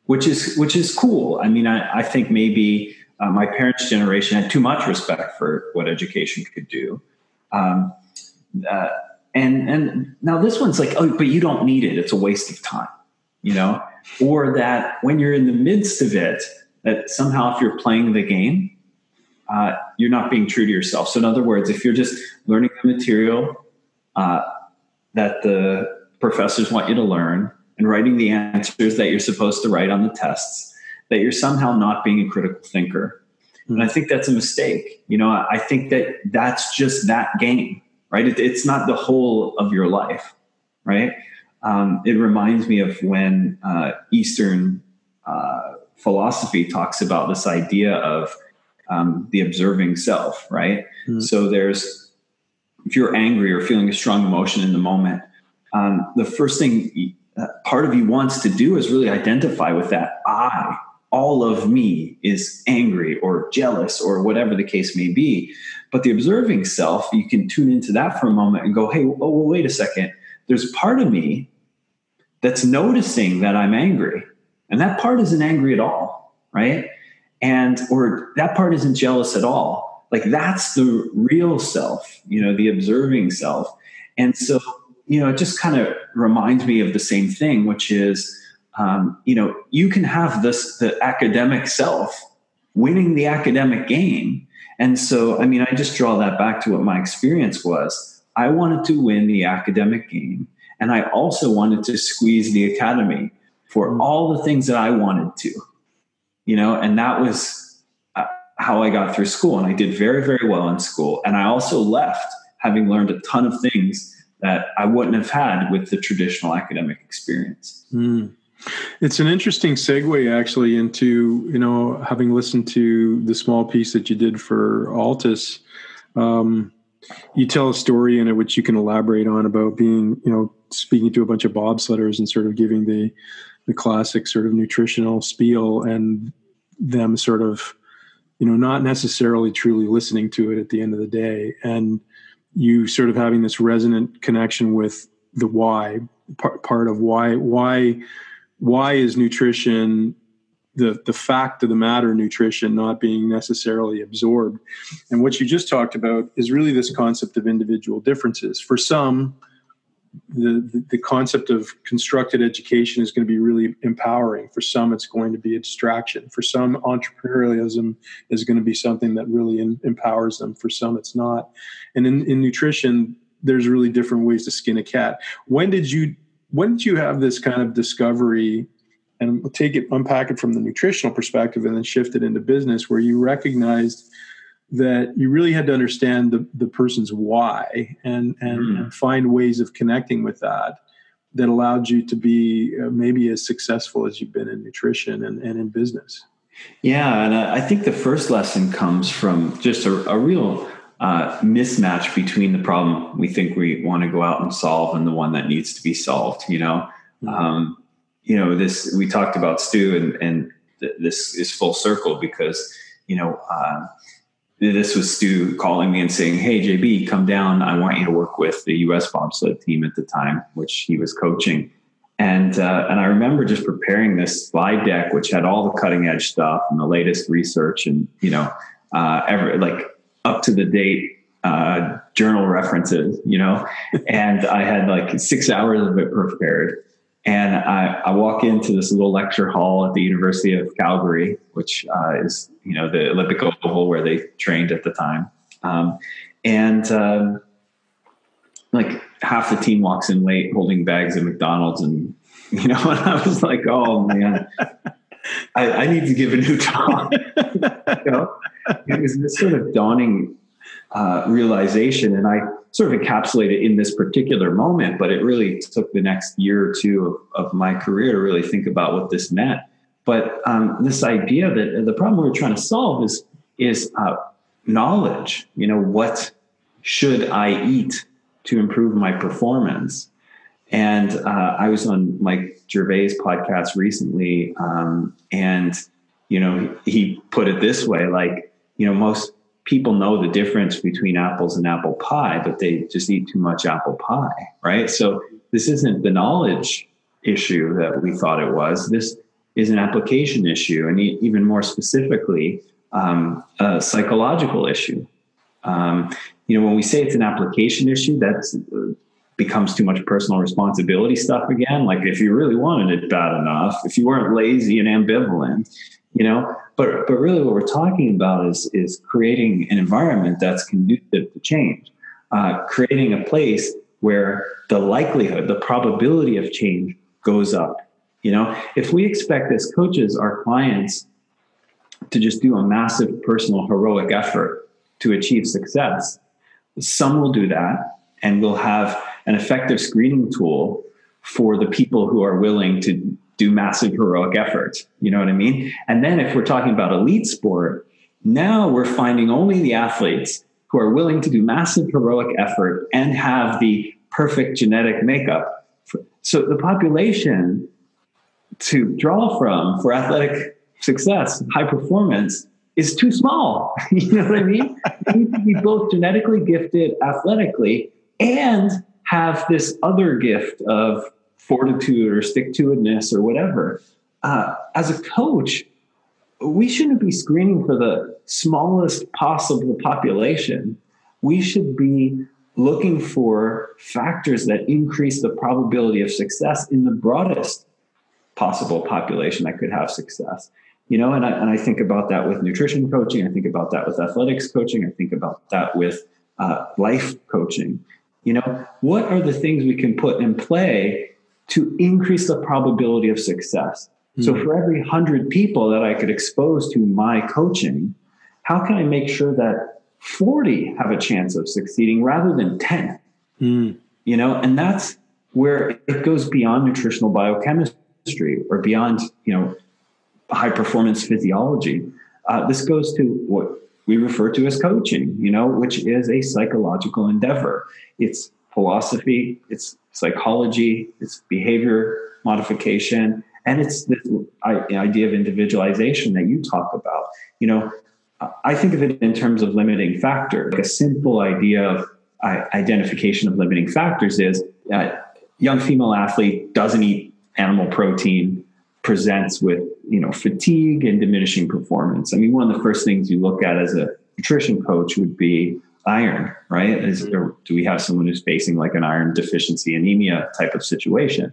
which is cool. I mean, I think maybe my parents' generation had too much respect for what education could do. And now this one's like, oh, but you don't need it. It's a waste of time, you know? Or that when you're in the midst of it, that somehow if you're playing the game, you're not being true to yourself. So in other words, if you're just learning the material that the professors want you to learn and writing the answers that you're supposed to write on the tests, that you're somehow not being a critical thinker. And I think that's a mistake. You know, I think that that's just that game, right? It's not the whole of your life, right? It reminds me of when Eastern philosophy talks about this idea of the observing self, right? So there's, if you're angry or feeling a strong emotion in the moment, the first thing part of you wants to do is really identify with that I. All of me is angry or jealous or whatever the case may be. But the observing self, you can tune into that for a moment and go, hey, oh, well, wait a second. There's part of me that's noticing that I'm angry, and that part isn't angry at all, right? Or that part isn't jealous at all. Like that's the real self, you know, the observing self. And so, you know, it just kind of reminds me of the same thing, which is, you know, you can have the academic self winning the academic game. And so, I mean, I just draw that back to what my experience was. I wanted to win the academic game, and I also wanted to squeeze the academy. for all the things that I wanted to, you know, and that was how I got through school. And I did very, very well in school. And I also left having learned a ton of things that I wouldn't have had with the traditional academic experience. Mm. It's an interesting segue actually into, you know, having listened to the small piece that you did for Altus. You tell a story in it, which you can elaborate on, about being, you know, speaking to a bunch of bobsledders and sort of giving the classic sort of nutritional spiel, and them sort of, you know, not necessarily truly listening to it at the end of the day. And you sort of having this resonant connection with the why, part of why is nutrition, the fact of the matter, nutrition not being necessarily absorbed. And what you just talked about is really this concept of individual differences. For some, the concept of constructed education is going to be really empowering. For some, it's going to be a distraction. For some, entrepreneurialism is going to be something that really empowers them. For some, it's not. And in nutrition, there's really different ways to skin a cat. When did you have this kind of discovery, and we'll unpack it from the nutritional perspective and then shift it into business, where you recognized that you really had to understand the person's why and find ways of connecting with that allowed you to be maybe as successful as you've been in nutrition and in business? Yeah, and I think the first lesson comes from just a real mismatch between the problem we think we want to go out and solve and the one that needs to be solved, you know? Mm-hmm. You know, this, we talked about Stu, and this is full circle because, you know, this was Stu calling me and saying, "Hey, JB, come down. I want you to work with the U.S. bobsled team" at the time, which he was coaching. And I remember just preparing this slide deck, which had all the cutting edge stuff and the latest research and, you know, up to the date journal references, you know, and I had like 6 hours of it prepared. And I walk into this little lecture hall at the University of Calgary, which is, you know, the Olympic Oval where they trained at the time. Like half the team walks in late holding bags at McDonald's. And, you know, and I was like, oh, man, I need to give a new talk. You know? It was this sort of dawning realization. And I sort of encapsulate it in this particular moment, but it really took the next year or two of my career to really think about what this meant. But this idea that the problem we're trying to solve is knowledge. You know, what should I eat to improve my performance? And I was on Mike Gervais' podcast recently, and, you know, he put it this way, like, you know, most people know the difference between apples and apple pie, but they just eat too much apple pie, right? So this isn't the knowledge issue that we thought it was. This is an application issue, and even more specifically, a psychological issue. You know, when we say it's an application issue, that becomes too much personal responsibility stuff again. Like, if you really wanted it bad enough, if you weren't lazy and ambivalent, you know. But really what we're talking about is creating an environment that's conducive to change, creating a place where the likelihood, the probability of change goes up. You know, if we expect as coaches, our clients to just do a massive personal heroic effort to achieve success, some will do that, and we'll have an effective screening tool for the people who are willing to do massive heroic efforts. You know what I mean? And then if we're talking about elite sport, now we're finding only the athletes who are willing to do massive heroic effort and have the perfect genetic makeup. So the population to draw from for athletic success, high performance, is too small. You know what I mean? You need to be both genetically gifted athletically and have this other gift of fortitude or stick-to-itiveness or whatever. As a coach, we shouldn't be screening for the smallest possible population. We should be looking for factors that increase the probability of success in the broadest possible population that could have success. You know, and I think about that with nutrition coaching. I think about that with athletics coaching. I think about that with life coaching. You know, what are the things we can put in play to increase the probability of success. Mm-hmm. So for every 100 people that I could expose to my coaching, how can I make sure that 40 have a chance of succeeding rather than 10? Mm. You know, and that's where it goes beyond nutritional biochemistry or beyond, you know, high performance physiology. This goes to what we refer to as coaching, you know, which is a psychological endeavor. It's philosophy, it's psychology, it's behavior modification, and it's this idea of individualization that you talk about. You know, I think of it in terms of limiting factors. Like a simple idea of identification of limiting factors is young female athlete doesn't eat animal protein, presents with, you know, fatigue and diminishing performance. I mean, one of the first things you look at as a nutrition coach would be iron, right? Is there, do we have someone who's facing like an iron deficiency anemia type of situation?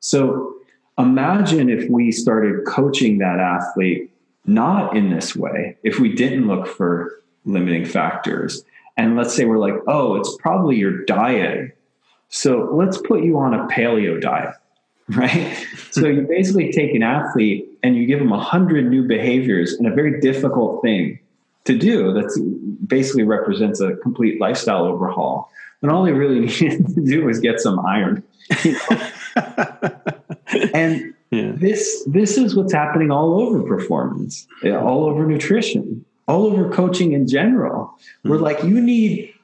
So imagine if we started coaching that athlete not in this way, if we didn't look for limiting factors. And let's say we're like, oh, it's probably your diet. So let's put you on a paleo diet, right? So you basically take an athlete and you give them 100 new behaviors and a very difficult thing to do that's basically represents a complete lifestyle overhaul. And all they really needed to do was get some iron. You know? And yeah. This is what's happening all over performance, all over nutrition, all over coaching in general. Mm-hmm. We're like, you need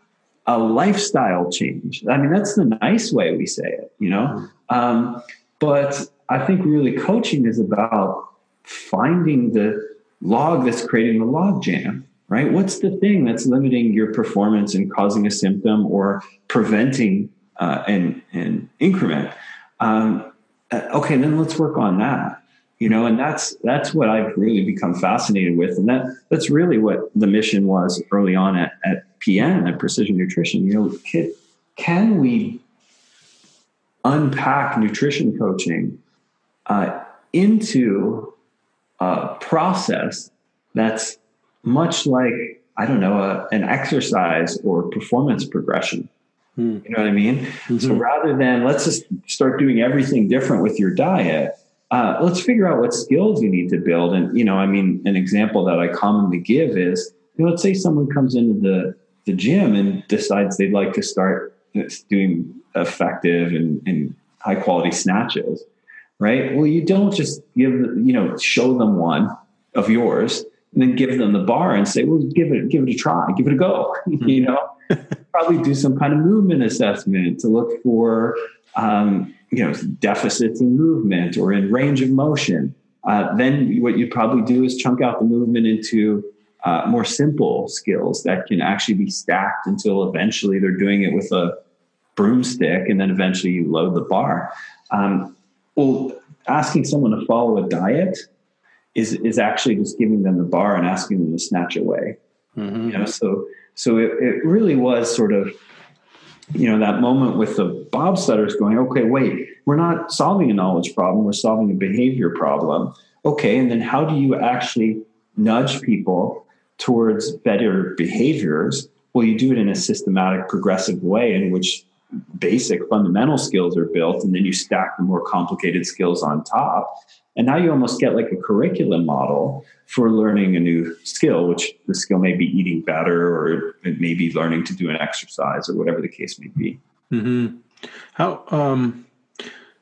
a lifestyle change. I mean, that's the nice way we say it, you know? Mm-hmm. But I think really coaching is about finding the log that's creating the log jam, right? What's the thing that's limiting your performance and causing a symptom or preventing an increment? Okay, then let's work on that, you know, and that's what I've really become fascinated with. And that's really what the mission was early on at PN, at Precision Nutrition. You know, can we unpack nutrition coaching into a process that's much like, I don't know, an exercise or performance progression? You know what I mean? Mm-hmm. So rather than let's just start doing everything different with your diet, let's figure out what skills you need to build. And, you know, I mean, an example that I commonly give is, you know, let's say someone comes into the gym and decides they'd like to start doing effective and high quality snatches, right? Well, you don't just show them one of yours and then give them the bar and say, well, give it a try, give it a go, mm-hmm. you know? Probably do some kind of movement assessment to look for, deficits in movement or in range of motion. Then what you'd probably do is chunk out the movement into more simple skills that can actually be stacked until eventually they're doing it with a broomstick, and then eventually you load the bar. Asking someone to follow a diet is actually just giving them the bar and asking them to snatch away. Mm-hmm. You know, so it really was sort of, you know, that moment with the bobsledders going, okay, wait, we're not solving a knowledge problem. We're solving a behavior problem. Okay. And then how do you actually nudge people towards better behaviors? Well, you do it in a systematic, progressive way in which basic fundamental skills are built. And then you stack the more complicated skills on top. And now you almost get like a curriculum model for learning a new skill, which the skill may be eating better, or it may be learning to do an exercise, or whatever the case may be. Mm-hmm. How,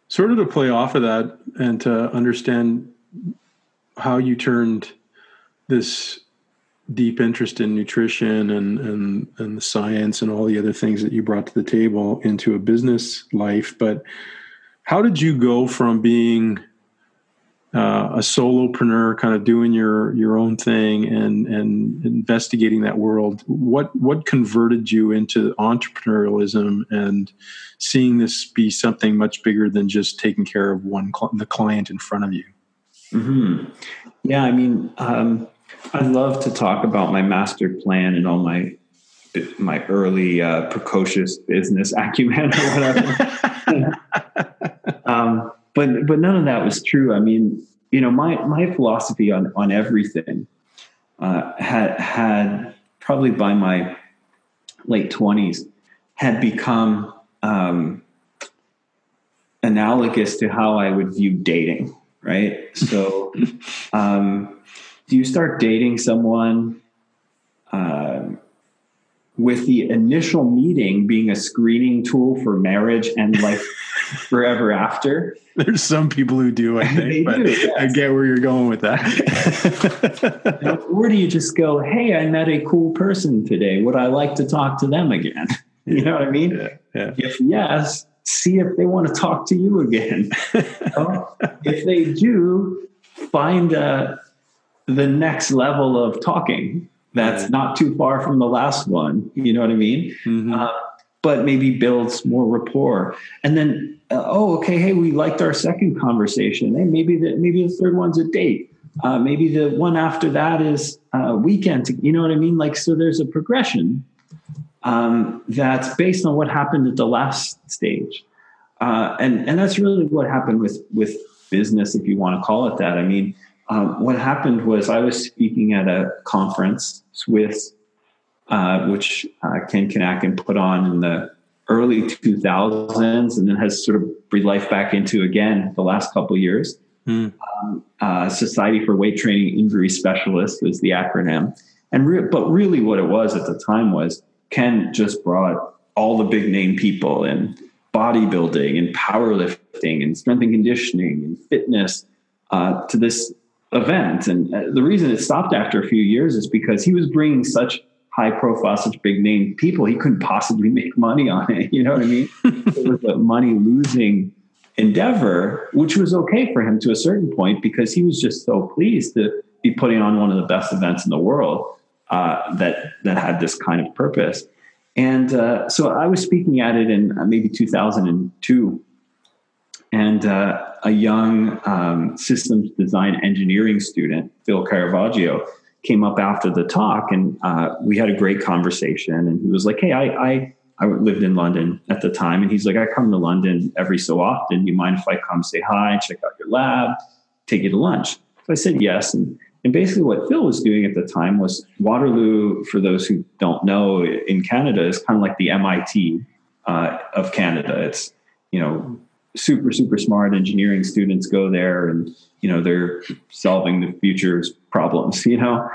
sort of to play off of that and to understand how you turned this deep interest in nutrition and the science and all the other things that you brought to the table into a business life. But how did you go from being a solopreneur, kind of doing your own thing and investigating that world? What converted you into entrepreneurialism and seeing this be something much bigger than just taking care of the client in front of you? Mm-hmm. Yeah, I mean, I love to talk about my master plan and all my early precocious business acumen or whatever. But none of that was true. I mean, you know, my philosophy on everything had probably by my late 20s had become analogous to how I would view dating, right? So do you start dating someone with the initial meeting being a screening tool for marriage and like forever after? There's some people who do, I think, but do, yes. I get where you're going with that. Now, or do you just go, hey, I met a cool person today. Would I like to talk to them again? You know what I mean? Yeah, yeah. If yes, see if they want to talk to you again. So if they do, find the next level of talking that's not too far from the last one. You know what I mean? Mm-hmm. But maybe builds more rapport. And then, hey, we liked our second conversation. Hey, maybe the third one's a date. Maybe the one after that is a weekend. You know what I mean? Like, so there's a progression that's based on what happened at the last stage. And that's really what happened with business, if you want to call it that. I mean, what happened was I was speaking at a conference, SWIS, which Ken Kanack put on in the early 2000s and then has sort of breathed life back into again the last couple of years. Society for Weight Training Injury Specialists was the acronym. And but really what it was at the time was Ken just brought all the big name people in bodybuilding and powerlifting and strength and conditioning and fitness to this event. And the reason it stopped after a few years is because he was bringing such high profile, such big name people, he couldn't possibly make money on it. You know what I mean? It was a money losing endeavor, which was okay for him to a certain point because he was just so pleased to be putting on one of the best events in the world that had this kind of purpose. And so I was speaking at it in maybe 2002. And a young systems design engineering student, Phil Caravaggio, came up after the talk and we had a great conversation. And he was like, hey, I lived in London at the time. And he's like, I come to London every so often. Do you mind if I come say hi, check out your lab, take you to lunch? So I said yes. And basically what Phil was doing at the time was Waterloo, for those who don't know, in Canada is kind of like the MIT of Canada. It's, you know, super, super smart engineering students go there and, you know, they're solving the future's problems, you know?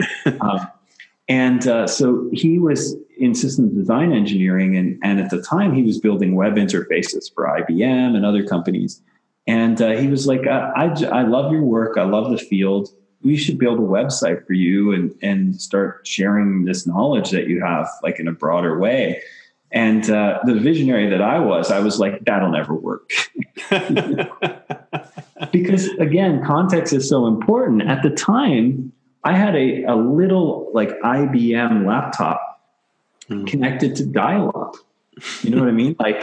So he was in systems design engineering. And at the time he was building web interfaces for IBM and other companies. And he was like, I love your work. I love the field. We should build a website for you and start sharing this knowledge that you have like in a broader way. And the visionary that I was like, that'll never work. Because again, context is so important. At the time, I had a little like IBM laptop connected to dial-up. You know what I mean? Like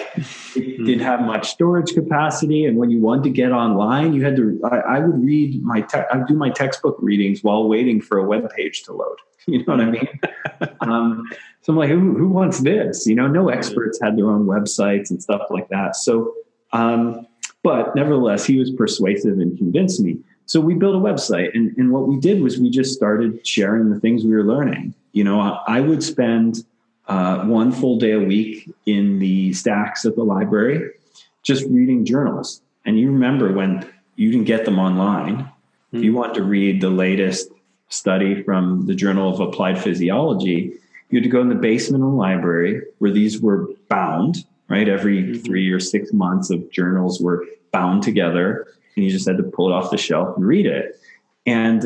it didn't have much storage capacity. And when you wanted to get online, you had to, I would read I'd do my textbook readings while waiting for a web page to load. You know what I mean? So I'm like, who wants this? You know, no experts had their own websites and stuff like that. So, but nevertheless, he was persuasive and convinced me. So we built a website. And what we did was we just started sharing the things we were learning. You know, I would spend one full day a week in the stacks at the library, just reading journals. And you remember when you didn't get them online, if you wanted to read the latest study from the Journal of Applied Physiology, you had to go in the basement of the library where these were bound, right? Every 3 or 6 months of journals were bound together and you just had to pull it off the shelf and read it. And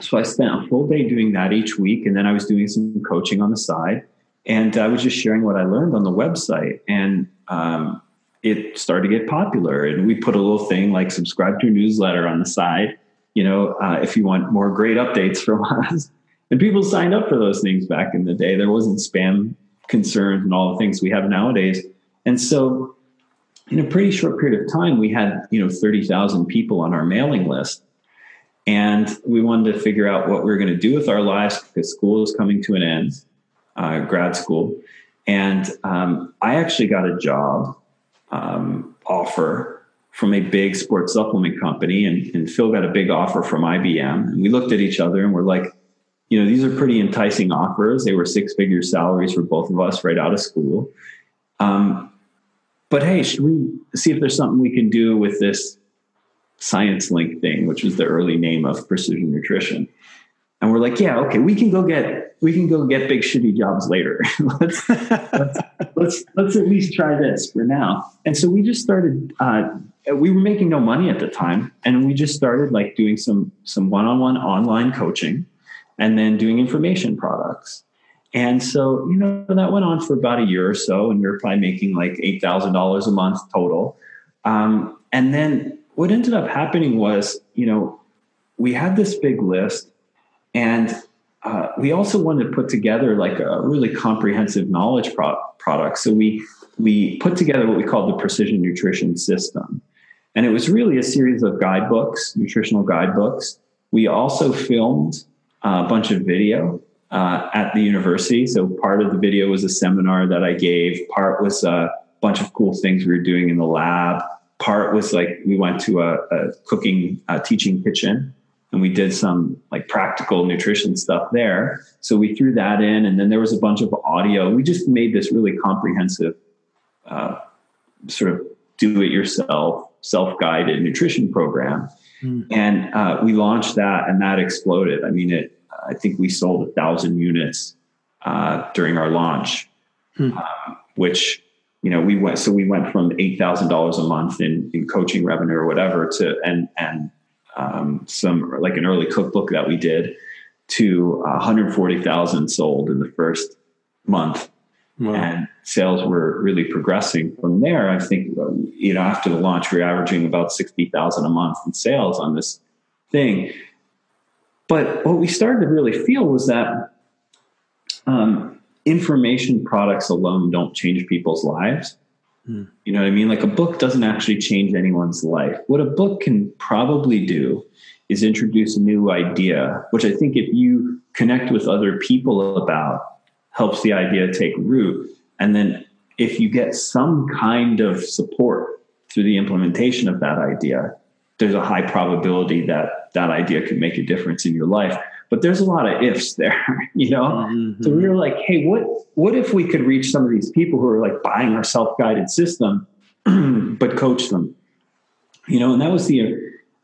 so I spent a full day doing that each week. And then I was doing some coaching on the side and I was just sharing what I learned on the website. And it started to get popular and we put a little thing like subscribe to a newsletter on the side, you know, if you want more great updates from us. And people signed up for those things back in the day. There wasn't spam concerns and all the things we have nowadays. And so in a pretty short period of time, we had, you know, 30,000 people on our mailing list. And we wanted to figure out what we were going to do with our lives because school is coming to an end, grad school. And I actually got a job offer from a big sports supplement company, and Phil got a big offer from IBM. And we looked at each other and we're like, you know, these are pretty enticing offers. They were six-figure salaries for both of us right out of school. But hey, should we see if there's something we can do with this Science Link thing, which was the early name of Precision Nutrition? And we're like, yeah, okay, we can go get big shitty jobs later. let's at least try this for now. And so we just started. We were making no money at the time, and we just started like doing some one-on-one online coaching, and then doing information products. And so, you know, that went on for about a year or so, and we were probably making like $8,000 a month total. And then what ended up happening was, you know, we had this big list, and we also wanted to put together like a really comprehensive knowledge product. So we put together what we called the Precision Nutrition System. And it was really a series of guidebooks, nutritional guidebooks. We also filmed a bunch of video at the university. So part of the video was a seminar that I gave. Part was a bunch of cool things we were doing in the lab. Part was like we went to a cooking teaching kitchen, and we did some like practical nutrition stuff there. So we threw that in, and then there was a bunch of audio. We just made this really comprehensive sort of do-it-yourself, self-guided nutrition program. Mm-hmm. And we launched that, and that exploded. I mean, I think we sold 1,000 units during our launch, which, you know, we went from $8,000 a month in coaching revenue or whatever to, and some like an early cookbook that we did, to 140,000 sold in the first month. Wow. And sales were really progressing from there. I think, you know, after the launch, we were averaging about 60,000 a month in sales on this thing. But what we started to really feel was that information products alone don't change people's lives. Mm. You know what I mean? Like a book doesn't actually change anyone's life. What a book can probably do is introduce a new idea, which I think if you connect with other people about, helps the idea take root. And then if you get some kind of support through the implementation of that idea, there's a high probability that that idea can make a difference in your life. But there's a lot of ifs there, you know? Mm-hmm. So we were like, hey, what if we could reach some of these people who are like buying our self-guided system, but coach them, you know? And that was the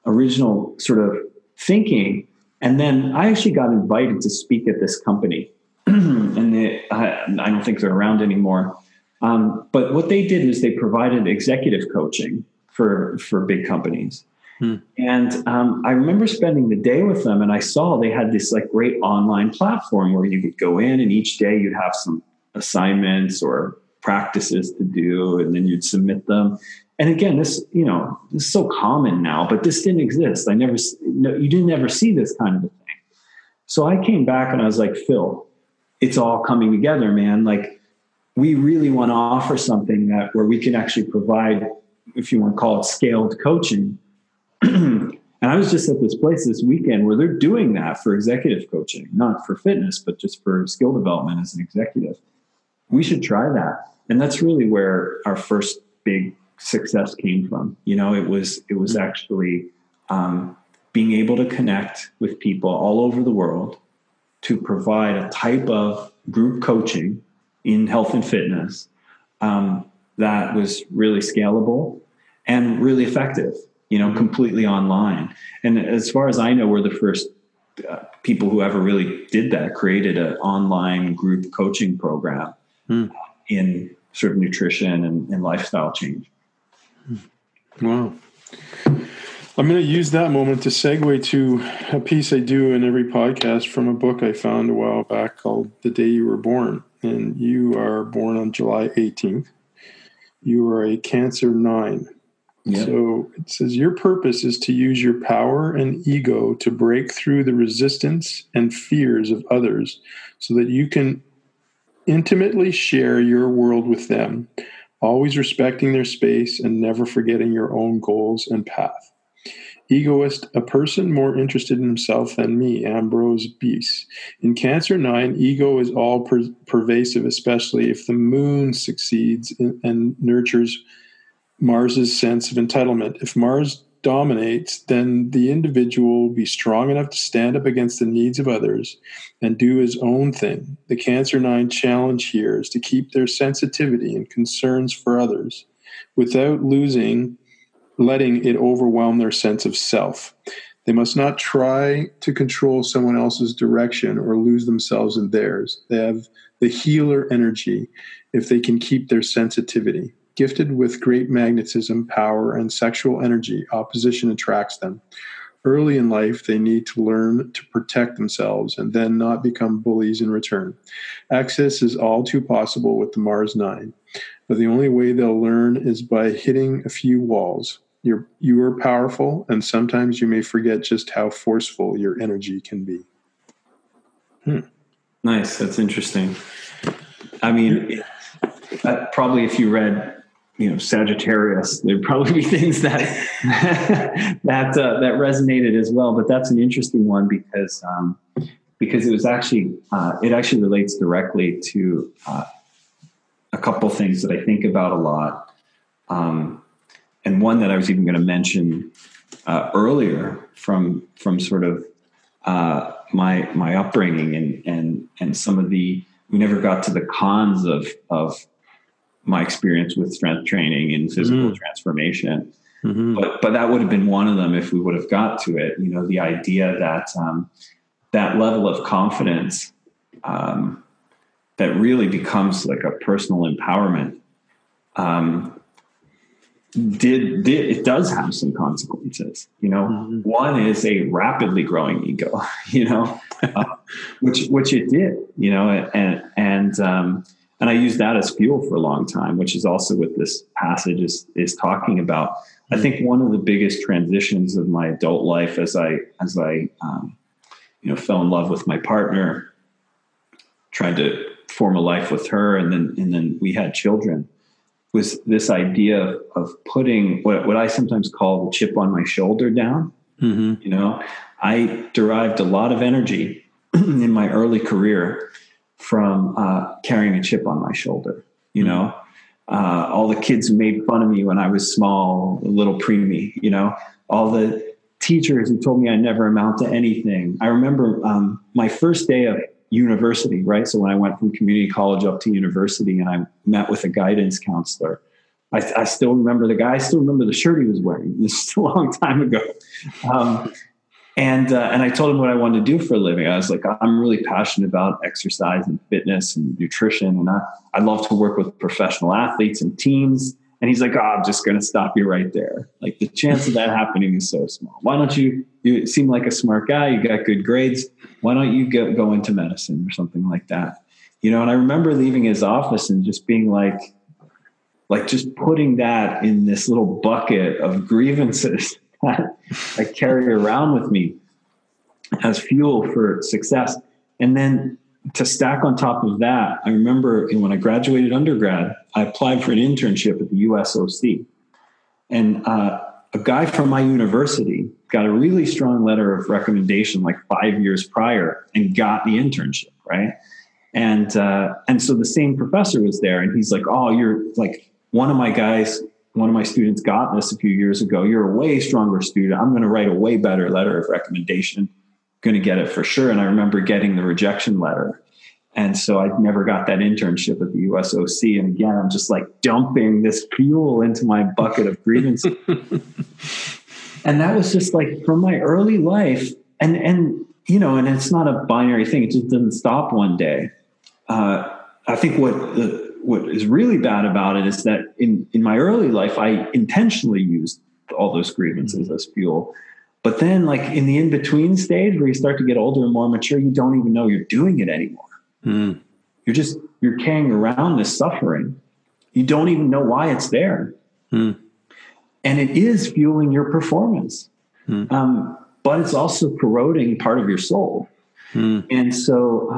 original sort of thinking. And then I actually got invited to speak at this company. And I don't think they're around anymore. But what they did is they provided executive coaching for big companies. Hmm. And I remember spending the day with them, and I saw they had this like great online platform where you could go in, and each day you'd have some assignments or practices to do, and then you'd submit them. And again, this, you know, it's so common now, but this didn't exist. You didn't ever see this kind of a thing. So I came back and I was like, Phil, it's all coming together, man. Like we really want to offer something that where we can actually provide, if you want to call it scaled coaching. And I was just at this place this weekend where they're doing that for executive coaching, not for fitness, but just for skill development as an executive. We should try that. And that's really where our first big success came from. You know, it was actually being able to connect with people all over the world to provide a type of group coaching in health and fitness that was really scalable and really effective. You know, completely online. And as far as I know, we're the first people who ever really did that, created an online group coaching program in sort of nutrition and lifestyle change. Wow. I'm going to use that moment to segue to a piece I do in every podcast from a book I found a while back called The Day You Were Born. And you are born on July 18th. You are a Cancer 9. Yep. So it says, your purpose is to use your power and ego to break through the resistance and fears of others so that you can intimately share your world with them, always respecting their space and never forgetting your own goals and path. Egoist, a person more interested in himself than me, Ambrose Bierce. In Cancer 9, ego is all pervasive, especially if the moon succeeds and nurtures Mars's sense of entitlement. If Mars dominates, then the individual will be strong enough to stand up against the needs of others and do his own thing. The Cancer 9 challenge here is to keep their sensitivity and concerns for others without letting it overwhelm their sense of self. They must not try to control someone else's direction or lose themselves in theirs. They have the healer energy if they can keep their sensitivity. Gifted with great magnetism, power, and sexual energy, opposition attracts them. Early in life, they need to learn to protect themselves and then not become bullies in return. Access is all too possible with the Mars 9, but the only way they'll learn is by hitting a few walls. You are powerful, and sometimes you may forget just how forceful your energy can be. Nice. That's interesting. I mean, probably if you read, Sagittarius, there'd probably be things that resonated as well. But that's an interesting one because it was actually it relates directly to a couple things that I think about a lot. And one that I was even going to mention earlier from sort of my upbringing and some of we never got to the cons of my experience with strength training and physical transformation. Mm-hmm. But that would have been one of them if we would have got to it. The idea that that level of confidence that really becomes like a personal empowerment it does have some consequences. Mm-hmm. One is a rapidly growing ego, which it did, and I used that as fuel for a long time, which is also what this passage is talking about. Mm-hmm. I think one of the biggest transitions of my adult life as I fell in love with my partner, tried to form a life with her. And then we had children, was this idea of putting what I sometimes call the chip on my shoulder down. Mm-hmm. I derived a lot of energy in my early career from carrying a chip on my shoulder. All the kids made fun of me when I was small, little preemie. All the teachers who told me I never amount to anything. I remember my first day of university, right? So when I went from community college up to university and I met with a guidance counselor, I still remember the guy. I still remember the shirt he was wearing. This is a long time ago. And I told him what I wanted to do for a living. I was like, I'm really passionate about exercise and fitness and nutrition. And I love to work with professional athletes and teams. And he's like, I'm just going to stop you right there. Like the chance of that happening is so small. Why don't you seem like a smart guy. You got good grades. Why don't you go into medicine or something like that? And I remember leaving his office and just being like just putting that in this little bucket of grievances that I carry around with me as fuel for success. And then to stack on top of that, I remember when I graduated undergrad, I applied for an internship at the USOC. And a guy from my university got a really strong letter of recommendation like 5 years prior and got the internship, right? And so the same professor was there and he's like, oh, you're like one of my students got this a few years ago. You're a way stronger student. I'm going to write a way better letter of recommendation. Going to get it for sure. And I remember getting the rejection letter. And so I never got that internship at the USOC. And again, I'm just like dumping this fuel into my bucket of grievances. And that was just like from my early life. And it's not a binary thing. It just doesn't stop one day. I think what is really bad about it is that in my early life, I intentionally used all those grievances as fuel. But then like in the in-between stage where you start to get older and more mature, you don't even know you're doing it anymore. Mm. You're carrying around this suffering. You don't even know why it's there. Mm. And it is fueling your performance. Mm. But it's also corroding part of your soul. Mm. And so,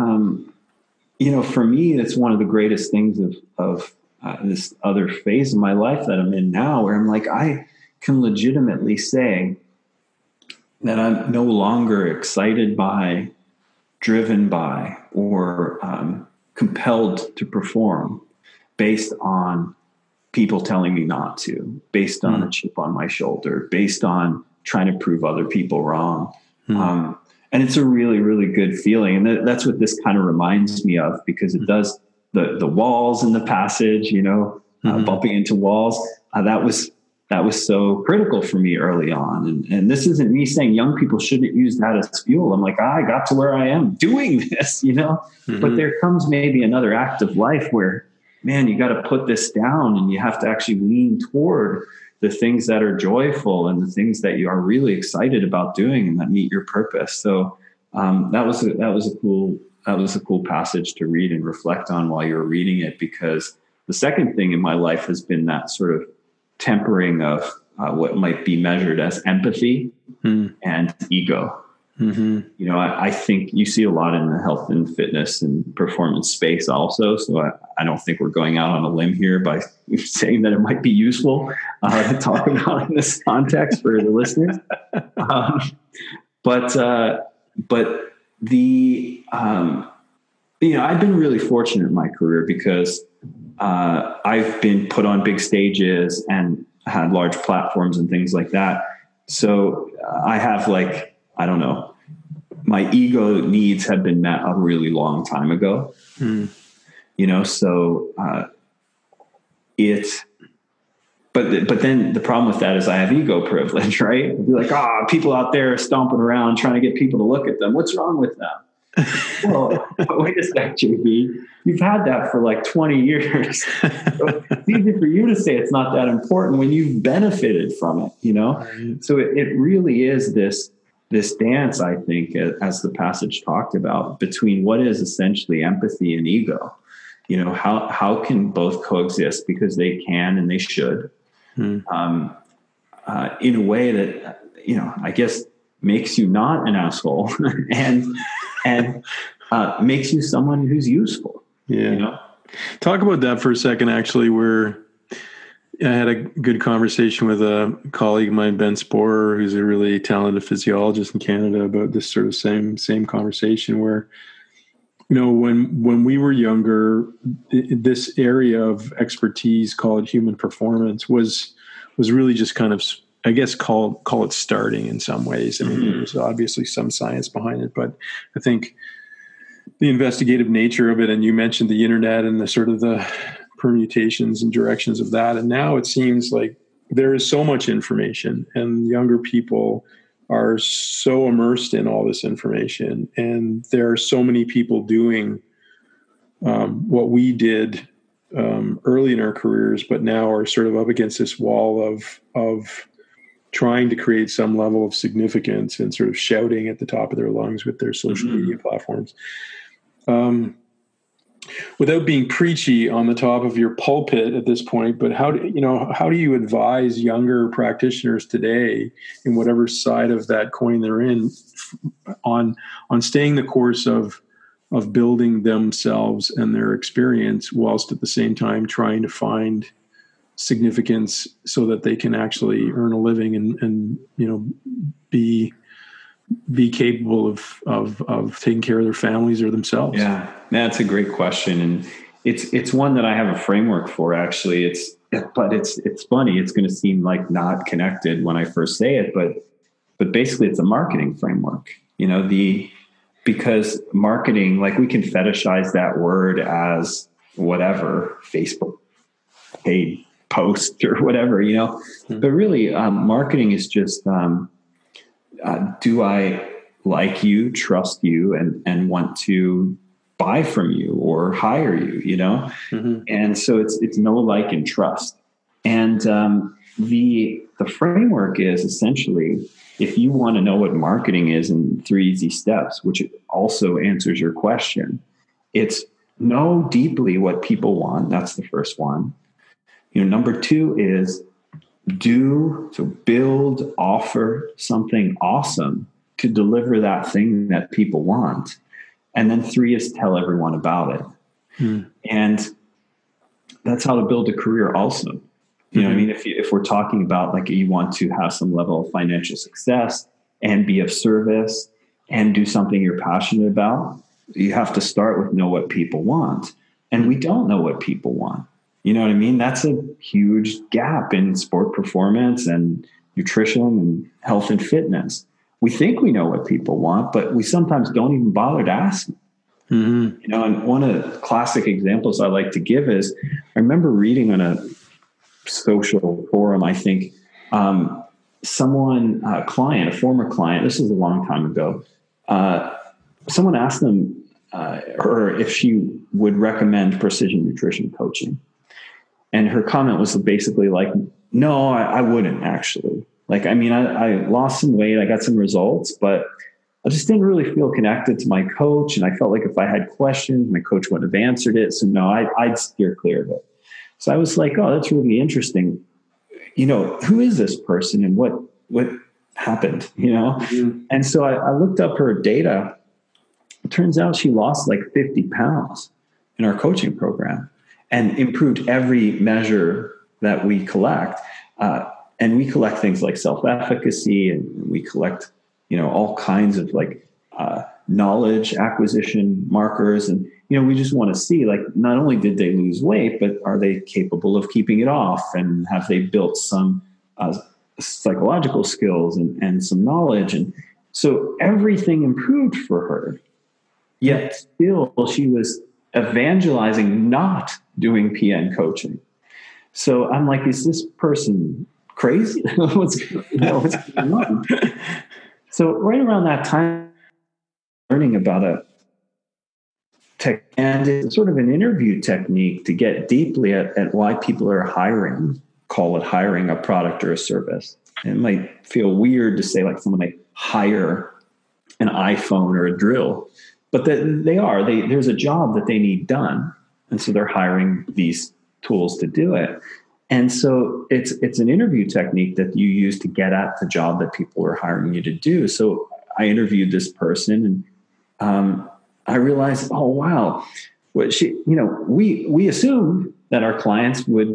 for me, that's one of the greatest things of this other phase of my life that I'm in now, where I'm like, I can legitimately say that I'm no longer excited by, driven by, or compelled to perform based on people telling me not to, based on a chip on my shoulder, based on trying to prove other people wrong. Mm. And it's a really, really good feeling. And that's what this kind of reminds me of, because it does the walls in the passage, bumping into walls. That was so critical for me early on. And this isn't me saying young people shouldn't use that as fuel. I'm like, I got to where I am doing this, you know, mm-hmm. But there comes maybe another act of life where, man, you got to put this down and you have to actually lean toward the things that are joyful and the things that you are really excited about doing and that meet your purpose. So that was a cool passage to read and reflect on while you're reading it, because the second thing in my life has been that sort of tempering of what might be measured as empathy and ego. Mm-hmm. You know, I think you see a lot in the health and fitness and performance space also. So I don't think we're going out on a limb here by saying that it might be useful to talk about in this context for the listeners. But I've been really fortunate in my career because I've been put on big stages and had large platforms and things like that. So I have my ego needs have been met a really long time ago, you know? So, but then the problem with that is I have ego privilege, right? I'd be like, people out there stomping around trying to get people to look at them. What's wrong with them? Well, wait a sec, JB. You've had that for 20 years. It's easy for you to say it's not that important when you've benefited from it, you know? Right. So it really is this dance, I think, as the passage talked about, between what is essentially empathy and ego. You know, how can both coexist, because they can and they should, in a way that, you know, I guess makes you not an asshole and makes you someone who's useful. Yeah. You know? Talk about that for a second, actually, where I had a good conversation with a colleague of mine, Ben Sporer, who's a really talented physiologist in Canada, about this sort of same conversation where, you know, when we were younger, this area of expertise called human performance was really just kind of, I guess, call it starting in some ways. I mean, there's obviously some science behind it, but I think the investigative nature of it, and you mentioned the internet and the sort of the permutations and directions of that. And now it seems like there is so much information, and younger people are so immersed in all this information. And there are so many people doing what we did early in our careers, but now are sort of up against this wall of trying to create some level of significance and sort of shouting at the top of their lungs with their social media platforms. Without being preachy on the top of your pulpit at this point, but how do you advise younger practitioners today, in whatever side of that coin they're in, on staying the course of building themselves and their experience, whilst at the same time trying to find significance so that they can actually earn a living and you know, be capable of taking care of their families or themselves? Yeah, that's a great question. And it's one that I have a framework for, actually. It's funny. It's going to seem like not connected when I first say it, but basically it's a marketing framework, you know, because marketing, like, we can fetishize that word as whatever, Facebook paid post or whatever, you know, but really marketing is just, do I like you, trust you, and want to buy from you or hire you, you know? Mm-hmm. And so it's know, like, and trust. And the framework is essentially, if you want to know what marketing is in 3 easy steps, which also answers your question, it's know deeply what people want. That's the first one. You know, number 2 is build, offer something awesome to deliver that thing that people want. And then 3 is tell everyone about it. And that's how to build a career also. You know what I mean? If we're talking about, like, you want to have some level of financial success and be of service and do something you're passionate about, you have to start with know what people want. And we don't know what people want. You know what I mean? That's a huge gap in sport performance and nutrition and health and fitness. We think we know what people want, but we sometimes don't even bother to ask them. Mm-hmm. You know, and one of the classic examples I like to give is, I remember reading on a social forum, I think someone, a client, a former client, this was a long time ago, someone asked them her if she would recommend precision nutrition coaching. And her comment was basically like, no, I wouldn't actually. Like, I mean, I lost some weight, I got some results, but I just didn't really feel connected to my coach. And I felt like if I had questions, my coach wouldn't have answered it. So no, I'd steer clear of it. So I was like, oh, that's really interesting. You know, who is this person and what happened, you know? Mm-hmm. And so I looked up her data. It turns out she lost like 50 pounds in our coaching program and improved every measure that we collect. And we collect things like self-efficacy, and we collect, you know, all kinds of like knowledge acquisition markers. And, you know, we just want to see, like, not only did they lose weight, but are they capable of keeping it off? And have they built some psychological skills and some knowledge? And so everything improved for her. Yet still she was evangelizing not doing PN coaching. So I'm like, is this person crazy? What's going on? So right around that time, learning about a tech, and it's sort of an interview technique to get deeply at why people are hiring, call it hiring a product or a service. And it might feel weird to say, like, someone might hire an iPhone or a drill, but there's a job that they need done. And so they're hiring these tools to do it. And so it's an interview technique that you use to get at the job that people are hiring you to do. So I interviewed this person, and I realized, oh, wow. Well, she, you know, we assumed that our clients were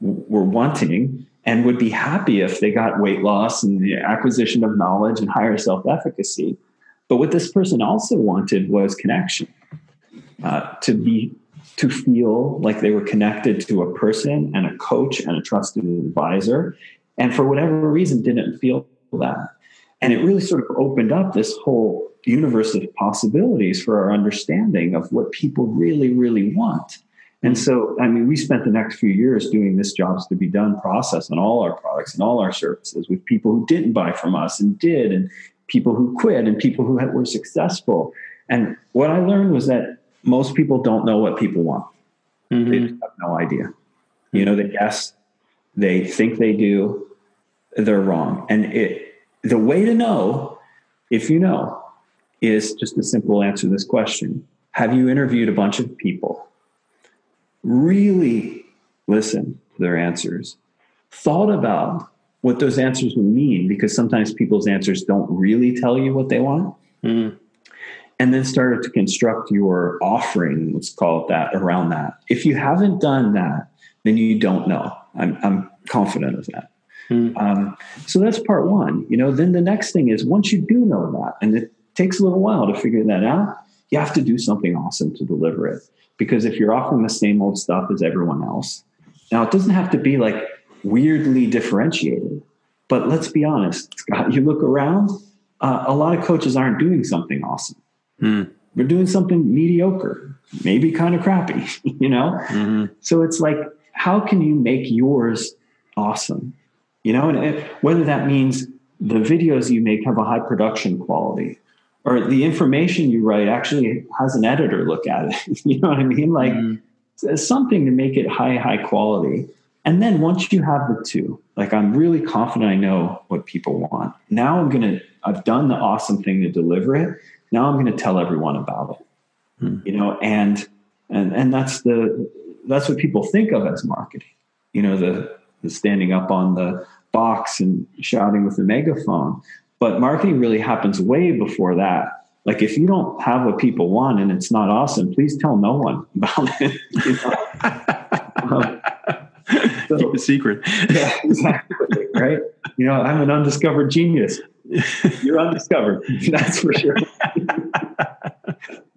wanting and would be happy if they got weight loss and the acquisition of knowledge and higher self-efficacy. But what this person also wanted was connection, to feel like they were connected to a person and a coach and a trusted advisor, and for whatever reason didn't feel that. And it really sort of opened up this whole universe of possibilities for our understanding of what people really, really want. And so, I mean, we spent the next few years doing this jobs to be done process on all our products and all our services with people who didn't buy from us and did, and people who quit and people who were successful. And what I learned was that most people don't know what people want. Mm-hmm. They just have no idea. You know, they guess, they think they do, they're wrong. And the way to know, if you know, is just a simple answer to this question. Have you interviewed a bunch of people? Really listen to their answers. Thought about what those answers would mean, because sometimes people's answers don't really tell you what they want. Mm-hmm. And then started to construct your offering, let's call it that, around that. If you haven't done that, then you don't know. I'm confident of that. Mm. So that's part one. You know, then the next thing is, once you do know that, and it takes a little while to figure that out, you have to do something awesome to deliver it. Because if you're offering the same old stuff as everyone else, now it doesn't have to be like weirdly differentiated, but let's be honest, Scott, you look around, a lot of coaches aren't doing something awesome. Mm. We're doing something mediocre, maybe kind of crappy, you know? Mm-hmm. So it's like, how can you make yours awesome? You know, and whether that means the videos you make have a high production quality, or the information you write actually has an editor look at it. You know what I mean? Like, mm-hmm. something to make it high quality. And then once you have the two, like, I'm really confident I know what people want. Now I've done the awesome thing to deliver it. Now I'm going to tell everyone about it, you know, and that's what people think of as marketing, you know, the standing up on the box and shouting with the megaphone. But marketing really happens way before that. Like, if you don't have what people want and it's not awesome, please tell no one about it. You know? Keep a secret. Yeah, exactly. Right. You know, I'm an undiscovered genius. You're undiscovered. That's for sure.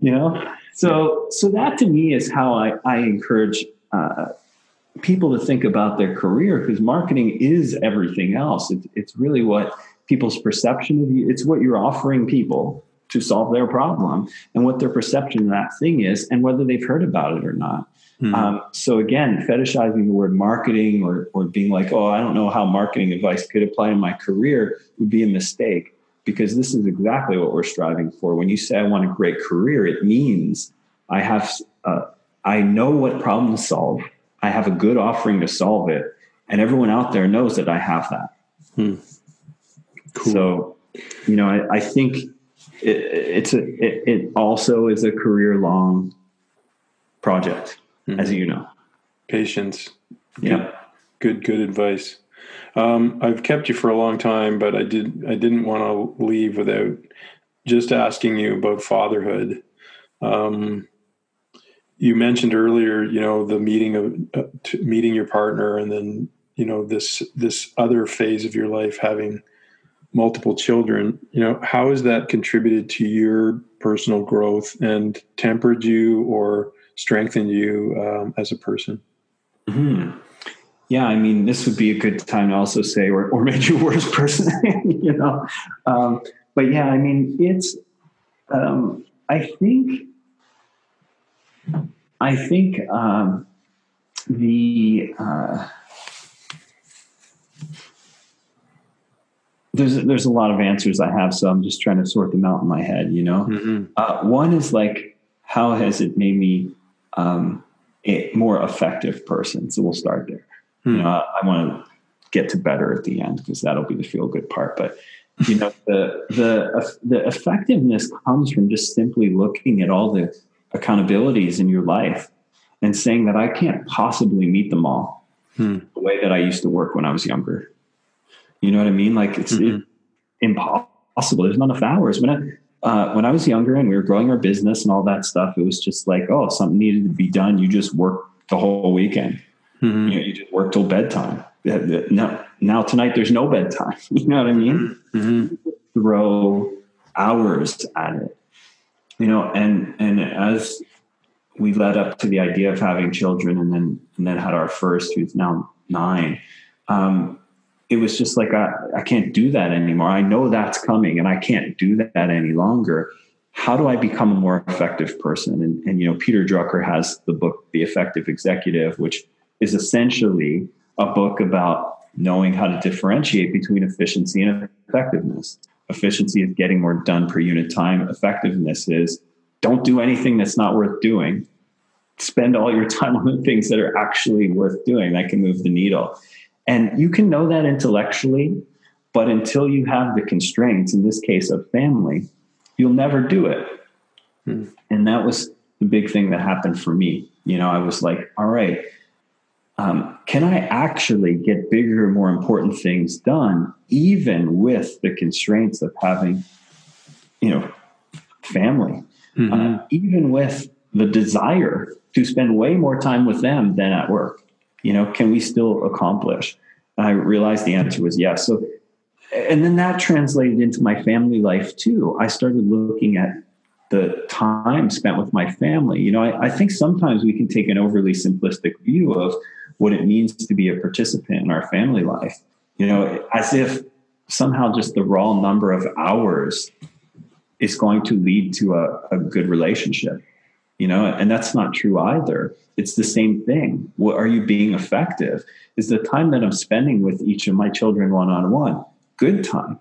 You know, so that to me is how I encourage people to think about their career, because marketing is everything else. It's really what people's perception of you. It's what you're offering people to solve their problem, and what their perception of that thing is, and whether they've heard about it or not. Mm-hmm. So again, fetishizing the word marketing or being like, oh, I don't know how marketing advice could apply in my career would be a mistake, because this is exactly what we're striving for. When you say I want a great career, it means I have, I know what problem to solve. I have a good offering to solve it. And everyone out there knows that I have that. Hmm. Cool. So, you know, I think it also is a career long project, as you know. Patience. Yeah. Good advice. I've kept you for a long time, but I didn't want to leave without just asking you about fatherhood. You mentioned earlier, you know, the meeting your partner, and then, you know, this other phase of your life, having multiple children. You know, how has that contributed to your personal growth and tempered you or strengthened you as a person? Mm-hmm. Yeah, I mean, this would be a good time to also say, or made you a worse person, you know. But yeah, I mean, it's. I think there's a lot of answers I have, so I'm just trying to sort them out in my head, you know. Mm-hmm. One is like, how has it made me a more effective person? So we'll start there. Mm-hmm. You know, I want to get to better at the end, because that'll be the feel good part. But you know, the effectiveness comes from just simply looking at all the accountabilities in your life and saying that I can't possibly meet them all the way that I used to work when I was younger. You know what I mean? Like it's impossible. There's not enough hours. When I was younger and we were growing our business and all that stuff, it was just like, oh, something needed to be done. You just work the whole weekend. Mm-hmm. You know, you just work till bedtime. Now tonight there's no bedtime. You know what I mean? Mm-hmm. Throw hours at it. You know, and as we led up to the idea of having children, and then had our first, who's now 9, it was just like, I can't do that anymore. I know that's coming, and I can't do that any longer. How do I become a more effective person? And you know, Peter Drucker has the book, The Effective Executive, which is essentially a book about knowing how to differentiate between efficiency and effectiveness. Efficiency is getting more done per unit time. Effectiveness is don't do anything that's not worth doing. Spend all your time on the things that are actually worth doing that can move the needle. And you can know that intellectually, but until you have the constraints, in this case of family, you'll never do it. Hmm. And that was the big thing that happened for me. You know, I was like, all right, can I actually get bigger, more important things done, even with the constraints of having, you know, family, mm-hmm. Even with the desire to spend way more time with them than at work? You know, can we still accomplish? And I realized the answer was yes. So, and then that translated into my family life too. I started looking at the time spent with my family. You know, I think sometimes we can take an overly simplistic view of what it means to be a participant in our family life, you know, as if somehow just the raw number of hours is going to lead to a good relationship, you know, and that's not true either. It's the same thing. What are you being effective? Is the time that I'm spending with each of my children one-on-one good time?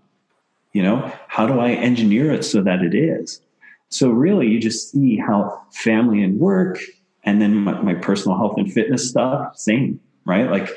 You know, how do I engineer it so that it is? So really, you just see how family and work, and then my personal health and fitness stuff, same, right? Like,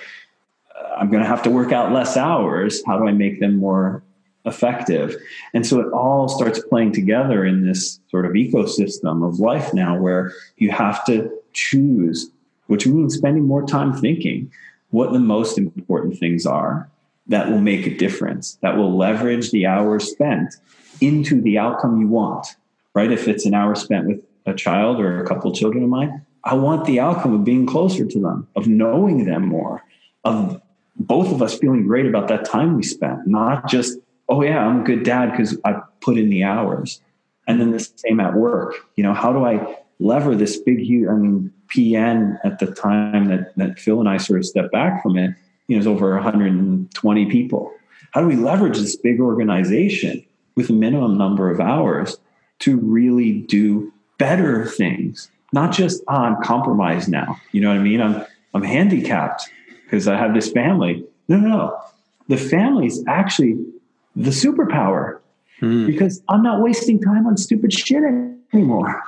I'm going to have to work out less hours. How do I make them more effective? And so it all starts playing together in this sort of ecosystem of life now, where you have to choose, which means spending more time thinking what the most important things are that will make a difference, that will leverage the hours spent into the outcome you want. Right? If it's an hour spent with a child or a couple of children of mine, I want the outcome of being closer to them, of knowing them more, of both of us feeling great about that time we spent, not just, oh yeah, I'm a good dad because I put in the hours. And then the same at work. You know, how do I lever this big, huge, I mean, PN at the time that Phil and I sort of stepped back from it, you know, it was over 120 people. How do we leverage this big organization with a minimum number of hours to really do better things not just, I'm compromised now. You know what I mean? I'm handicapped because I have this family. No. The family's actually the superpower because I'm not wasting time on stupid shit anymore.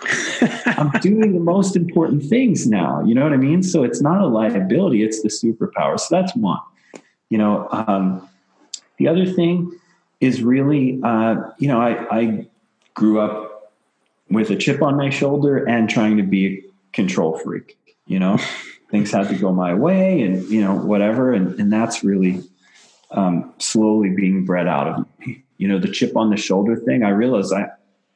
I'm doing the most important things now. You know what I mean? So it's not a liability. It's the superpower. So that's one. You know, the other thing is really, you know, I grew up with a chip on my shoulder and trying to be a control freak, you know, things had to go my way and, you know, whatever. And that's really slowly being bred out of me. You know, the chip on the shoulder thing, I realized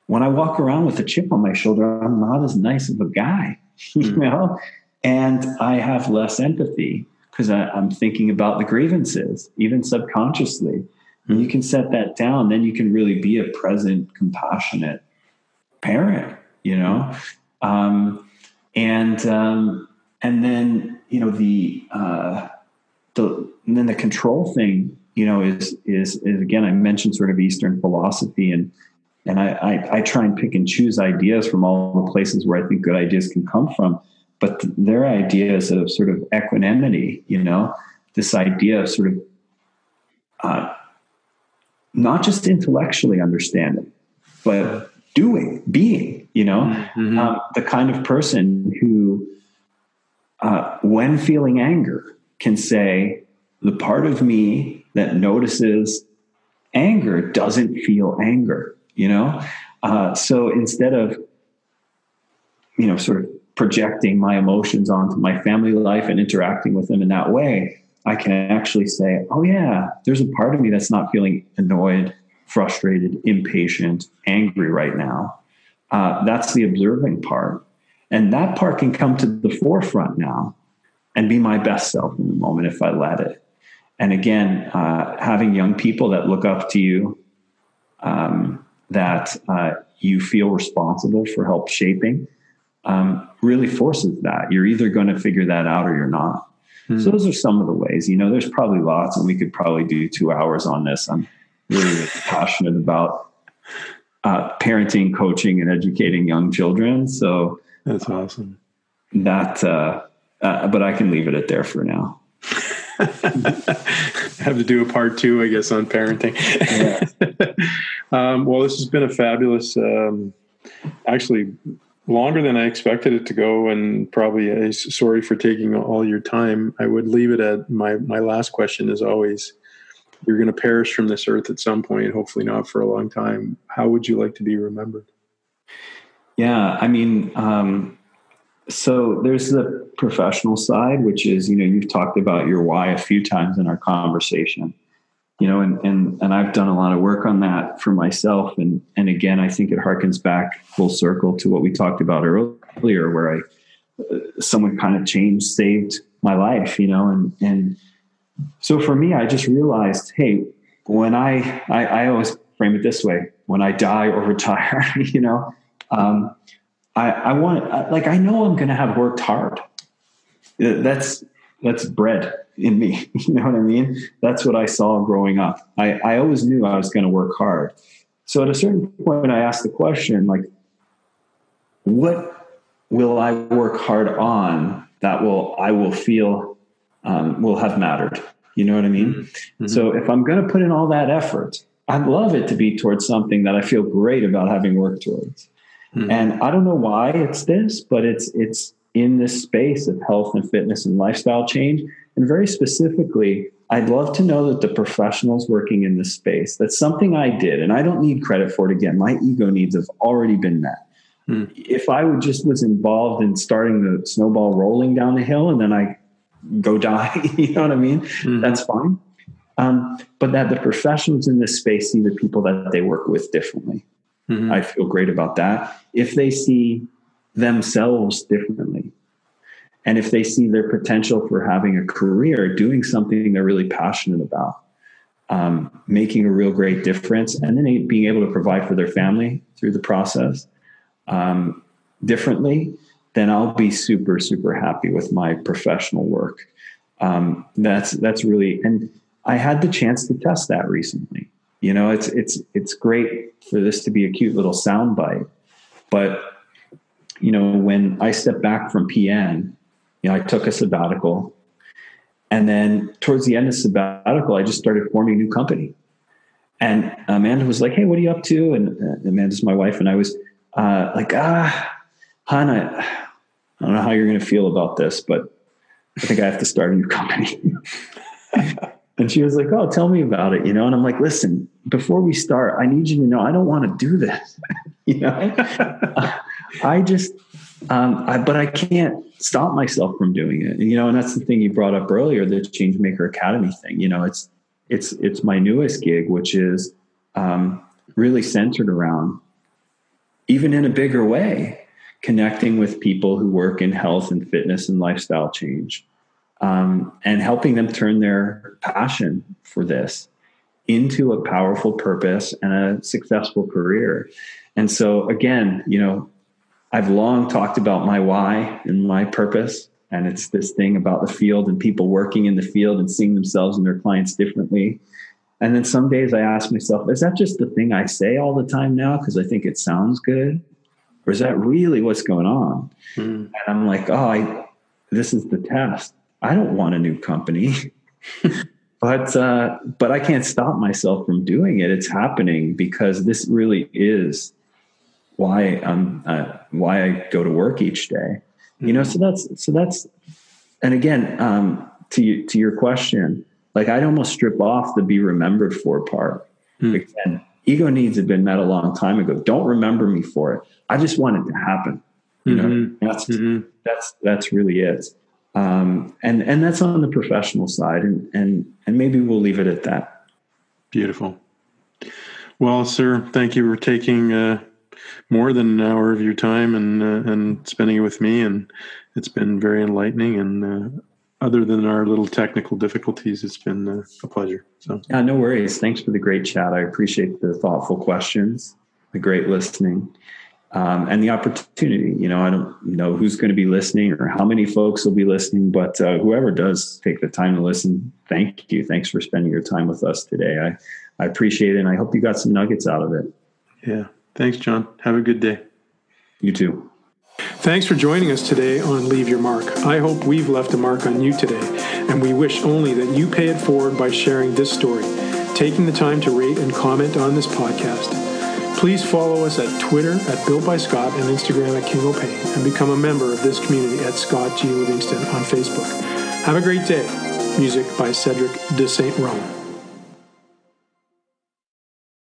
when I walk around with a chip on my shoulder, I'm not as nice of a guy, you know, and I have less empathy because I'm thinking about the grievances, even subconsciously. And you can set that down. Then you can really be a present, compassionate parent, you know? And then, you know, and then the control thing, you know, is again, I mentioned sort of Eastern philosophy and I try and pick and choose ideas from all the places where I think good ideas can come from, but their ideas of sort of equanimity, you know, this idea of sort of, not just intellectually understanding, but doing, being, you know, the kind of person who, when feeling anger, can say, the part of me that notices anger doesn't feel anger, you know? So instead of, you know, sort of projecting my emotions onto my family life and interacting with them in that way, I can actually say, oh yeah, there's a part of me that's not feeling annoyed, frustrated, impatient, angry right now. That's the observing part. And that part can come to the forefront now and be my best self in the moment if I let it. And again, having young people that look up to you, that you feel responsible for help shaping, really forces that. You're either going to figure that out or you're not. So those are some of the ways, you know, there's probably lots and we could probably do 2 hours on this. I'm really passionate about parenting, coaching and educating young children. So that's awesome. But I can leave it at there for now. I have to do a part 2, I guess, on parenting. Yeah. Well, this has been a fabulous, actually longer than I expected it to go, and probably sorry for taking all your time. I would leave it at my last question is always, you're going to perish from this earth at some point, hopefully not for a long time. How would you like to be remembered? Yeah, I mean, so there's the professional side, which is, you know, you've talked about your why a few times in our conversation, you know, and I've done a lot of work on that for myself. And again, I think it harkens back full circle to what we talked about earlier, where someone kind of saved my life, you know? And so for me, I just realized, hey, when I always frame it this way, when I die or retire, you know, I know I'm going to have worked hard. That's bread in me. You know what I mean? That's what I saw growing up. I always knew I was going to work hard. So at a certain point, I asked the question, like, what will I work hard on that I will feel will have mattered? You know what I mean? Mm-hmm. So if I'm going to put in all that effort, I'd love it to be towards something that I feel great about having worked towards. Mm-hmm. And I don't know why it's this, but it's in this space of health and fitness and lifestyle change. And very specifically, I'd love to know that the professionals working in this space, that's something I did and I don't need credit for it. Again, my ego needs have already been met. If I would just was involved in starting the snowball rolling down the hill and then I go die, you know what I mean? That's fine. But that the professionals in this space see the people that they work with differently. I feel great about that. If they see themselves differently, and if they see their potential for having a career, doing something they're really passionate about, making a real great difference, and then being able to provide for their family through the process differently, then I'll be super, super happy with my professional work. That's really, and I had the chance to test that recently. You know, it's great for this to be a cute little soundbite, but you know, when I stepped back from PN, you know, I took a sabbatical. And then towards the end of sabbatical, I just started forming a new company. And Amanda was like, hey, what are you up to? And Amanda's my wife. And I was like, hon, I don't know how you're going to feel about this, but I think I have to start a new company. And she was like, oh, tell me about it. You know? And I'm like, listen, before we start, I need you to know, I don't want to do this. You know, I just, but I can't stop myself from doing it. And, you know, and that's the thing you brought up earlier, the Changemaker Academy thing. You know, it's my newest gig, which is really centered around, even in a bigger way, connecting with people who work in health and fitness and lifestyle change, and helping them turn their passion for this into a powerful purpose and a successful career. And so again, you know, I've long talked about my why and my purpose. And it's this thing about the field and people working in the field and seeing themselves and their clients differently. And then some days I ask myself, is that just the thing I say all the time now because I think it sounds good? Or is that really what's going on? Mm. And I'm like, oh, this is the test. I don't want a new company, but I can't stop myself from doing it. It's happening because this really is why I go to work each day. You know, so that's, and again, to your question, like I'd almost strip off the be remembered for part. Again, ego needs have been met a long time ago. Don't remember me for it. I just want it to happen. You know, that's really it. And that's on the professional side, and maybe we'll leave it at that. Beautiful. Well, sir, thank you for taking, more than an hour of your time and spending it with me, and it's been very enlightening. And other than our little technical difficulties, it's been a pleasure. So yeah, no worries. Thanks for the great chat. I appreciate the thoughtful questions, the great listening, and the opportunity. You know, I don't know who's going to be listening or how many folks will be listening, but whoever does take the time to listen, thank you. Thanks for spending your time with us today. I appreciate it, and I hope you got some nuggets out of it. Yeah. Thanks, John. Have a good day. You too. Thanks for joining us today on Leave Your Mark. I hope we've left a mark on you today, and we wish only that you pay it forward by sharing this story, taking the time to rate and comment on this podcast. Please follow us at Twitter at Built by Scott and Instagram at King O'Payne, and become a member of this community at Scott G. Livingston on Facebook. Have a great day. Music by Cedric de St. Rome.